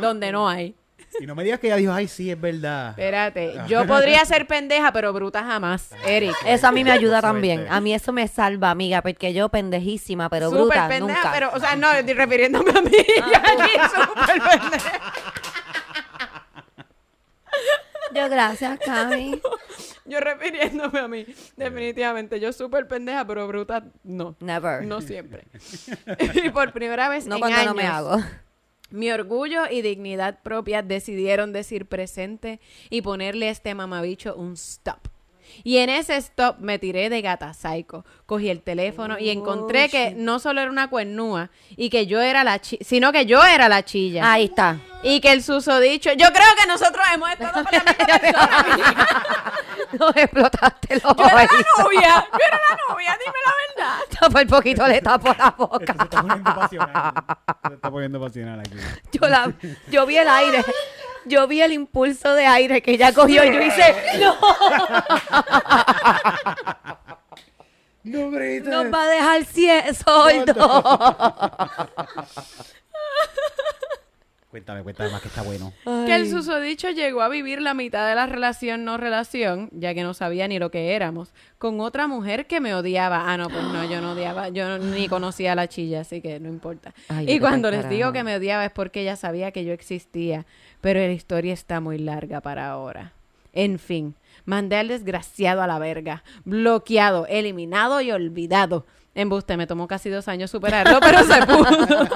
donde no hay. Y no me digas que ella dijo, ay, sí, es verdad. Espérate, yo podría ser pendeja, pero bruta jamás, Eric. Eso a mí me ayuda también. A mí eso me salva, amiga, porque yo pendejísima, pero super bruta pendeja, nunca. Pero, o sea, no, estoy refiriéndome a mí. Súper pendeja. Yo, gracias, Cami. Yo refiriéndome a mí, definitivamente. Yo súper pendeja, pero bruta, no. Never. No siempre. Y por primera vez en años. No me hago. Mi orgullo y dignidad propia decidieron decir presente y ponerle a este mamabicho un stop. Y en ese stop me tiré de gata psycho. Cogí el teléfono y encontré que no solo era una cuernúa y que yo era la chilla, sino que yo era la chilla. Ahí está. Y que el susodicho... Yo creo que nosotros hemos estado por la misma persona. No explotaste los ojos. Yo era la novia, dime la verdad. Yo por poquito le tapo la boca. Se está poniendo pasional. Se está poniendo pasional aquí. Yo vi el aire. Yo vi el impulso de aire que ella cogió y yo hice... ¡No! ¡No grites! ¡Nos va a dejar sordos! Cuéntame más que está bueno. Ay. Que el susodicho llegó a vivir la mitad de la relación, ya que no sabía ni lo que éramos, con otra mujer que me odiaba. Ah, no, pues no, yo no odiaba, yo ni conocía a la chilla, así que no importa. Ay, y cuando les digo que me odiaba es porque ella sabía que yo existía, pero la historia está muy larga para ahora. En fin, mandé al desgraciado a la verga, bloqueado, eliminado y olvidado. Embuste, me tomó casi 2 años superarlo, pero se pudo.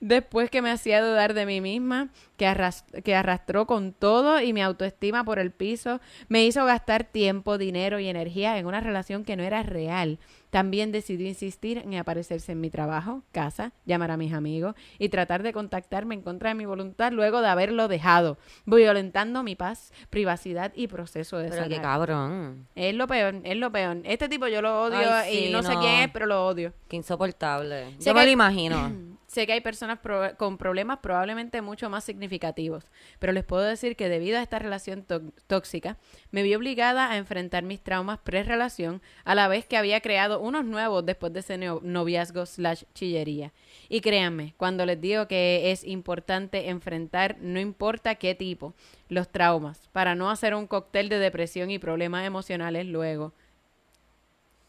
Después que me hacía dudar de mí misma, que arrastró con todo y mi autoestima por el piso, me hizo gastar tiempo, dinero y energía en una relación que no era real. También decidí insistir en aparecerse en mi trabajo, casa, llamar a mis amigos y tratar de contactarme en contra de mi voluntad luego de haberlo dejado, violentando mi paz, privacidad y proceso de sanar. Pero qué cabrón. Es lo peor, es lo peor. Este tipo yo lo odio. Ay, sí, y no sé quién es, pero lo odio. Qué insoportable. Yo me lo imagino. Sé que hay personas con problemas probablemente mucho más significativos, pero les puedo decir que debido a esta relación tóxica, me vi obligada a enfrentar mis traumas pre-relación, a la vez que había creado unos nuevos después de ese noviazgo / chillería. Y créanme, cuando les digo que es importante enfrentar, no importa qué tipo, los traumas, para no hacer un cóctel de depresión y problemas emocionales luego.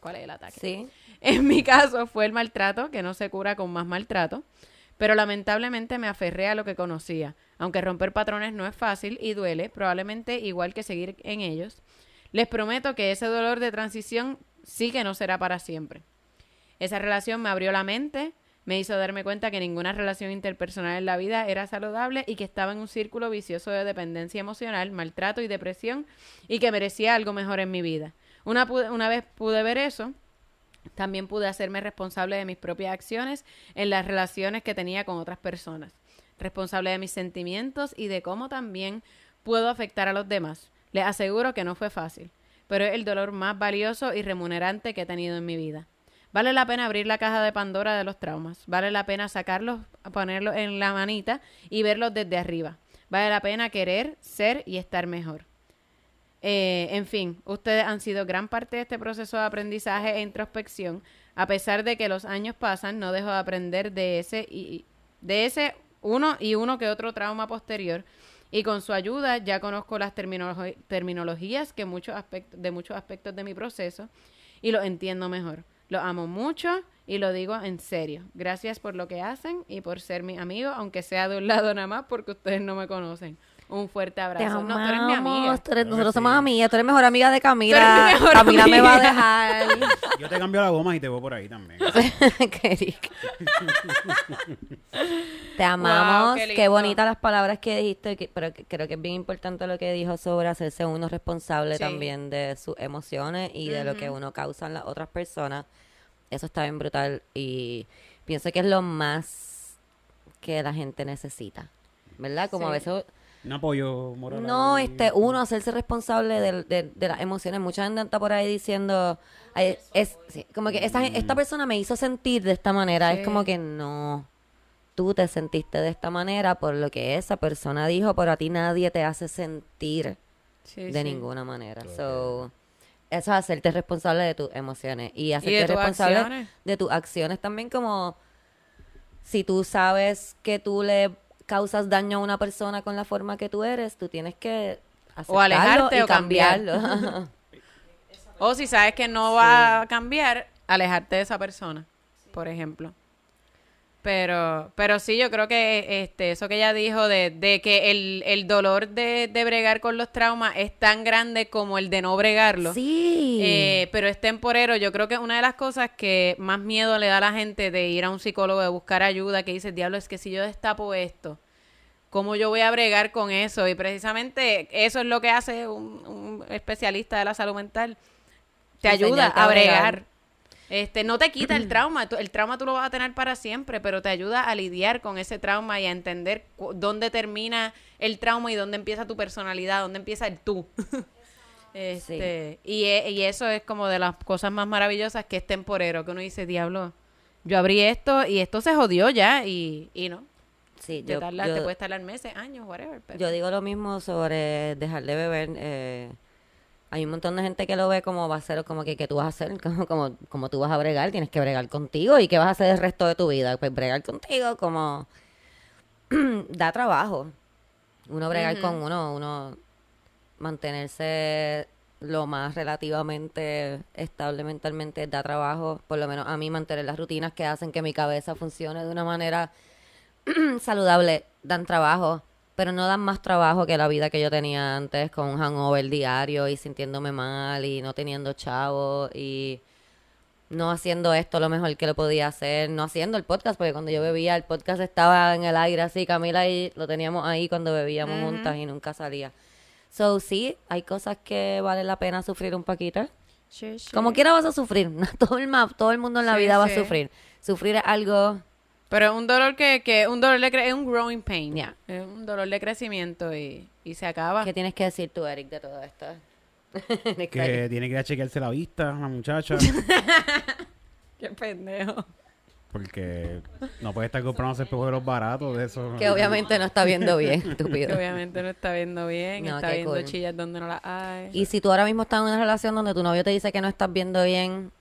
¿Cuál es el ataque? Sí. En mi caso fue el maltrato, que no se cura con más maltrato, pero lamentablemente me aferré a lo que conocía. Aunque romper patrones no es fácil y duele, probablemente igual que seguir en ellos, les prometo que ese dolor de transición sí que no será para siempre. Esa relación me abrió la mente, me hizo darme cuenta que ninguna relación interpersonal en la vida era saludable y que estaba en un círculo vicioso de dependencia emocional, maltrato y depresión, y que merecía algo mejor en mi vida. Una vez pude ver eso, también pude hacerme responsable de mis propias acciones en las relaciones que tenía con otras personas, responsable de mis sentimientos y de cómo también puedo afectar a los demás. Les aseguro que no fue fácil, pero es el dolor más valioso y remunerante que he tenido en mi vida. Vale la pena abrir la caja de Pandora de los traumas, vale la pena sacarlos, ponerlos en la manita y verlos desde arriba. Vale la pena querer, ser y estar mejor. En fin, ustedes han sido gran parte de este proceso de aprendizaje e introspección. A pesar de que los años pasan, no dejo de aprender de ese uno que otro trauma posterior. Y con su ayuda ya conozco las terminologías que muchos aspectos de mi proceso y los entiendo mejor. Los amo mucho y lo digo en serio. Gracias por lo que hacen y por ser mis amigos, aunque sea de un lado nada más, porque ustedes no me conocen. Un fuerte abrazo. Te amamos, no, tú eres mi amiga. Nosotros somos amigas. Tú eres mejor amiga de Camila. Camila me va a dejar. Yo te cambio la goma y te voy por ahí también. Qué rico. Te amamos. Wow, qué bonitas las palabras que dijiste. Pero creo que es bien importante lo que dijo sobre hacerse uno responsable también de sus emociones y de lo que uno causa en las otras personas. Eso está bien brutal y pienso que es lo más que la gente necesita, ¿verdad? Como sí. A veces... Un apoyo moral. No, uno, hacerse responsable de las emociones. Mucha gente anda por ahí diciendo... sí, como que esta persona me hizo sentir de esta manera. Sí. Es como que no... Tú te sentiste de esta manera por lo que esa persona dijo, pero a ti nadie te hace sentir de ninguna manera. Okay. So, eso es hacerte responsable de tus emociones y hacerte responsable de tus acciones también, como si tú sabes que tú le causas daño a una persona con la forma que tú eres, tú tienes que aceptarlo o alejarte y cambiarlo. O si sabes que no va a cambiar, alejarte de esa persona, por ejemplo. Pero sí, yo creo que eso que ella dijo de que el dolor de bregar con los traumas es tan grande como el de no bregarlo. Sí. Pero es temporero. Yo creo que una de las cosas que más miedo le da a la gente de ir a un psicólogo, de buscar ayuda, que dice, diablo, es que si yo destapo esto, ¿cómo yo voy a bregar con eso? Y precisamente eso es lo que hace un especialista de la salud mental. Te ayuda a bregar. No te quita el trauma, el trauma tú lo vas a tener para siempre, pero te ayuda a lidiar con ese trauma y a entender dónde termina el trauma y dónde empieza tu personalidad, dónde empieza el tú. Y eso es como de las cosas más maravillosas, que es temporero, que uno dice, diablo, yo abrí esto y esto se jodió ya y no. Sí, te puedes tardar meses, años, whatever. Pero... Yo digo lo mismo sobre dejar de beber. Hay un montón de gente que lo ve como va a ser, como que tú vas a hacer, como tú vas a bregar, tienes que bregar contigo, y qué vas a hacer el resto de tu vida. Pues bregar contigo como da trabajo. Uno bregar con uno mantenerse lo más relativamente estable mentalmente da trabajo, por lo menos a mí mantener las rutinas que hacen que mi cabeza funcione de una manera saludable dan trabajo. Pero no dan más trabajo que la vida que yo tenía antes, con un hangover diario y sintiéndome mal y no teniendo chavo y no haciendo esto lo mejor que lo podía hacer, no haciendo el podcast, porque cuando yo bebía el podcast estaba en el aire así, Camila y lo teníamos ahí cuando bebíamos juntas y nunca salía. So, sí, hay cosas que vale la pena sufrir un poquito. Sí, sí. Como quiera vas a sufrir, todo el mundo en la vida va a sufrir. Sufrir es algo... Pero es un dolor es un growing pain. Yeah. Es un dolor de crecimiento y se acaba. ¿Qué tienes que decir tú, Eric, de todo esto? Que tiene que ir a chequearse la vista, la muchacha. Qué pendejo. Porque no puede estar comprando espejuelos baratos de esos. Que obviamente no está viendo bien, estúpido. Que obviamente no está viendo bien, no, está viendo chillas donde no las hay. Y si tú ahora mismo estás en una relación donde tu novio te dice que no estás viendo bien...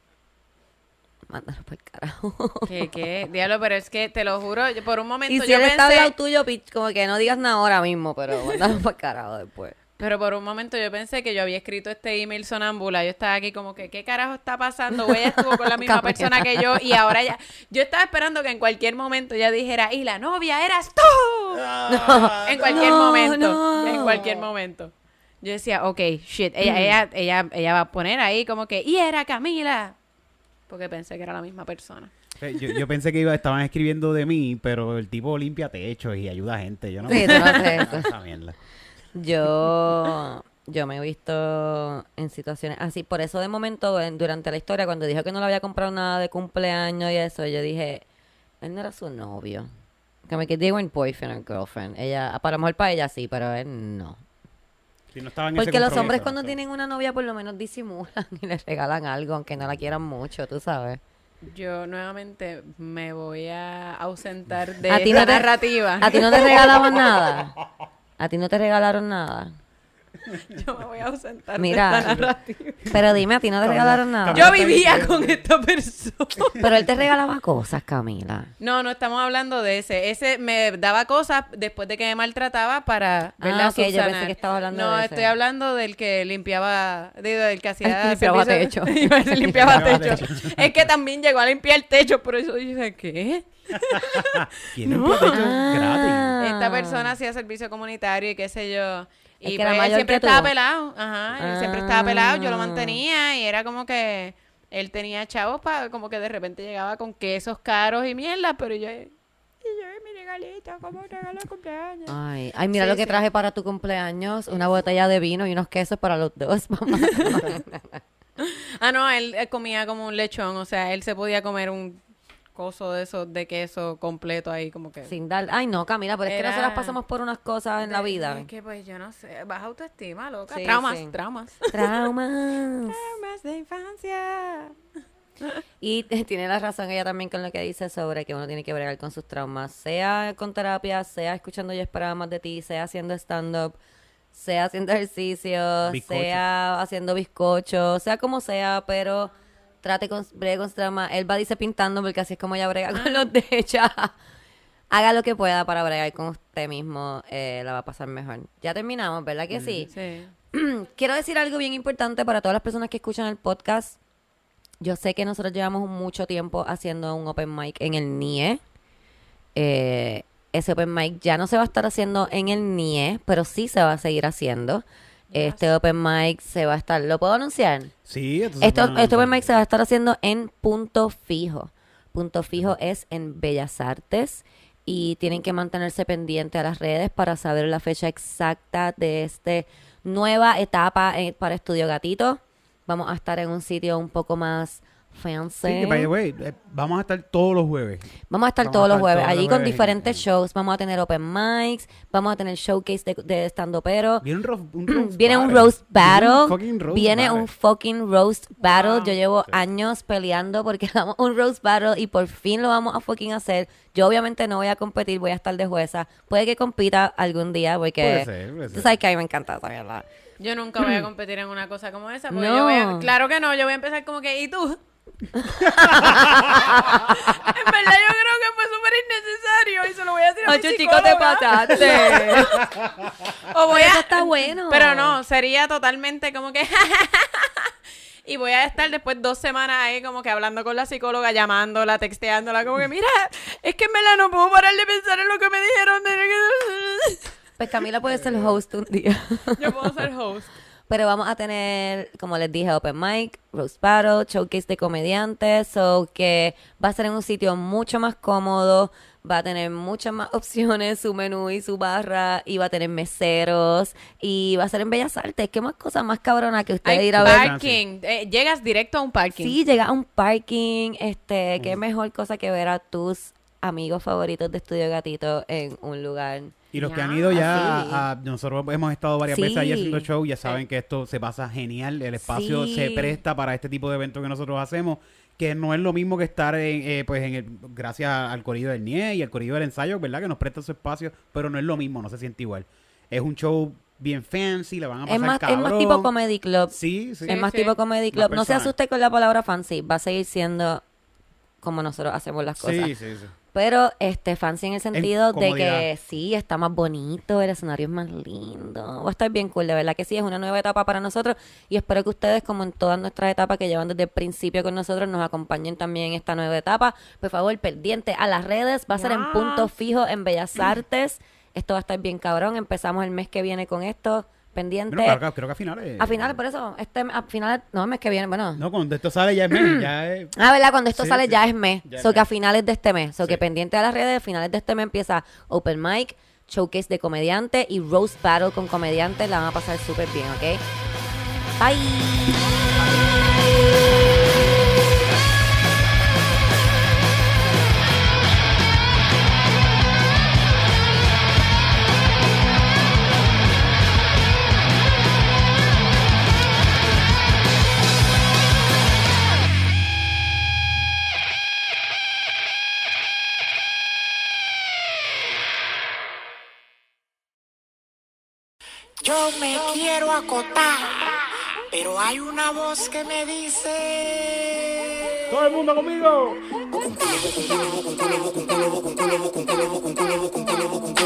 Mándalo por el carajo. ¿Qué? Diablo, pero es que te lo juro, por un momento yo pensé... Y si él está al lado tuyo, como que no digas nada ahora mismo, pero mándalo por el carajo después. Pero por un momento yo pensé que yo había escrito este email sonámbula. Yo estaba aquí como que, ¿qué carajo está pasando? Ella estuvo con la misma persona que yo y ahora ya... Yo estaba esperando que en cualquier momento ella dijera, ¡y la novia eras tú! No, en cualquier momento. No. En cualquier momento. Yo decía, ok, shit. Ella va a poner ahí como que, ¡y era Camila! Porque pensé que era la misma persona. Yo pensé que estaban escribiendo de mí, pero el tipo limpia techos y ayuda a gente. Yo no sé esa mierda. Yo me he visto en situaciones así. Por eso de momento, durante la historia, cuando dijo que no le había comprado nada de cumpleaños y eso, yo dije, él no era su novio. Como que they weren't boyfriend or girlfriend. Ella, para lo mejor para ella sí, pero él no. Si no estaban en ese compromiso. Porque los hombres cuando tienen una novia por lo menos disimulan y les regalan algo, aunque no la quieran mucho, tú sabes. Yo nuevamente me voy a ausentar de esta narrativa. ¿A ti no te regalaban nada? ¿A ti no te regalaron nada? Yo me voy a ausentar. Mira, de esta narrativa. Pero dime, ¿a ti no te regalaron nada? Yo vivía con esta persona. Pero él te regalaba cosas, Camila. No estamos hablando de ese. Ese me daba cosas después de que me maltrataba para verla subsanar. Yo pensé que estaba hablando de ese. No, estoy hablando del que limpiaba, del que hacía limpiaba techo. Limpiaba techo. Es que también llegó a limpiar el techo, por eso yo dije, ¿qué? ¿Quién limpia techo gratis? Esta persona hacía servicio comunitario y qué sé yo. Y pues, él siempre estaba pelado, él siempre estaba pelado, yo lo mantenía y era como que él tenía chavos para, como que de repente llegaba con quesos caros y mierda, pero yo mi regalito, como regalo de cumpleaños. Ay, mira lo que traje para tu cumpleaños, una botella de vino y unos quesos para los dos, mamá. Ah, no, él comía como un lechón, o sea, él se podía comer un coso de esos de queso completo ahí como que... Sin dar... Ay, no, Camila, pero es que nosotras pasamos por unas cosas en la vida. Es que pues yo no sé, baja autoestima, loca. Sí, traumas. Traumas de infancia. Y tiene la razón ella también con lo que dice sobre que uno tiene que bregar con sus traumas, sea con terapia, sea escuchando Yo Esperaba Más de Ti, sea haciendo stand-up, sea haciendo ejercicio, sea haciendo bizcocho, sea como sea, pero bregue con su trauma. Elba dice pintando porque así es como ella brega con los de ella. Haga lo que pueda para bregar con usted mismo, la va a pasar mejor. Ya terminamos, ¿verdad que sí? Sí. Quiero decir algo bien importante para todas las personas que escuchan el podcast. Yo sé que nosotros llevamos mucho tiempo haciendo un open mic en el NIE. Ese open mic ya no se va a estar haciendo en el NIE, pero sí se va a seguir haciendo. Yes. Este open mic se va a estar... ¿Lo puedo anunciar? Sí. Este open mic se va a estar haciendo en Punto Fijo. Punto Fijo es en Bellas Artes y tienen que mantenerse pendiente a las redes para saber la fecha exacta de esta nueva etapa para Estudio Gatito. Vamos a estar en un sitio un poco más fancy. Sí, by the way, vamos a estar todos los jueves. Allí con diferentes shows. Vamos a tener open mics, vamos a tener showcase de stand-upero. Viene un roast battle. Viene un fucking roast battle. Wow. Yo llevo años peleando porque hagamos un roast battle y por fin lo vamos a fucking hacer. Yo obviamente no voy a competir, voy a estar de jueza. Puede que compita algún día porque... Puede ser. Tú sabes que a mí me encanta esa mierda. Yo nunca voy a competir en una cosa como esa. Porque no. Claro que no, yo voy a empezar como que, ¿y tú? En verdad yo creo que fue súper innecesario y se lo voy a decir a mi psicóloga. Ocho, chico, te pasaste. Eso está bueno. Pero no, sería totalmente como que... Y voy a estar después 2 semanas ahí como que hablando con la psicóloga, llamándola, texteándola, como que mira, es que en verdad no puedo parar de pensar en lo que me dijeron. Pues Camila puede ser host un día. Yo puedo ser host. Pero vamos a tener, como les dije, open mic, roast battle, showcase de comediantes, so que va a ser en un sitio mucho más cómodo, va a tener muchas más opciones, su menú y su barra, y va a tener meseros, y va a ser en Bellas Artes. ¿Qué más cosas más cabronas que ustedes ir a ver? Parking. Llegas directo a un parking. Sí, llegas a un parking. Qué mejor cosa que ver a tus amigos favoritos de Estudio Gatito en un lugar... Y los que han ido ya, nosotros hemos estado varias veces ahí haciendo show, ya saben que esto se pasa genial, el espacio se presta para este tipo de eventos que nosotros hacemos, que no es lo mismo que estar gracias al Colegio del NIE y al Colegio del Ensayo, ¿verdad? Que nos presta su espacio, pero no es lo mismo, no se siente igual. Es un show bien fancy, le van a pasar cabrón. Es más tipo comedy club. Sí. Es más tipo comedy club. No se asuste con la palabra fancy, va a seguir siendo como nosotros hacemos las cosas. Sí. Pero fancy en el sentido de que sí, está más bonito, el escenario es más lindo. Va a estar bien cool, de verdad que sí, es una nueva etapa para nosotros. Y espero que ustedes, como en todas nuestras etapas que llevan desde el principio con nosotros, nos acompañen también en esta nueva etapa. Por favor, pendiente a las redes, va a ser en Punto Fijo, en Bellas Artes. Esto va a estar bien cabrón, empezamos el mes que viene con esto. Pendiente. Bueno, claro, creo que a finales. A finales, por eso. A finales, no, mes que viene, bueno. No, cuando esto sale ya es mes. Ah, ¿verdad? Cuando esto sale ya es mes. So que a finales de este mes. So que pendiente a las redes, a finales de este mes empieza open mic, showcase de comediante y roast battle con comediantes. La van a pasar súper bien, ¿ok? Bye. Yo me quiero acotar, pero hay una voz que me dice... ¡Todo el mundo conmigo!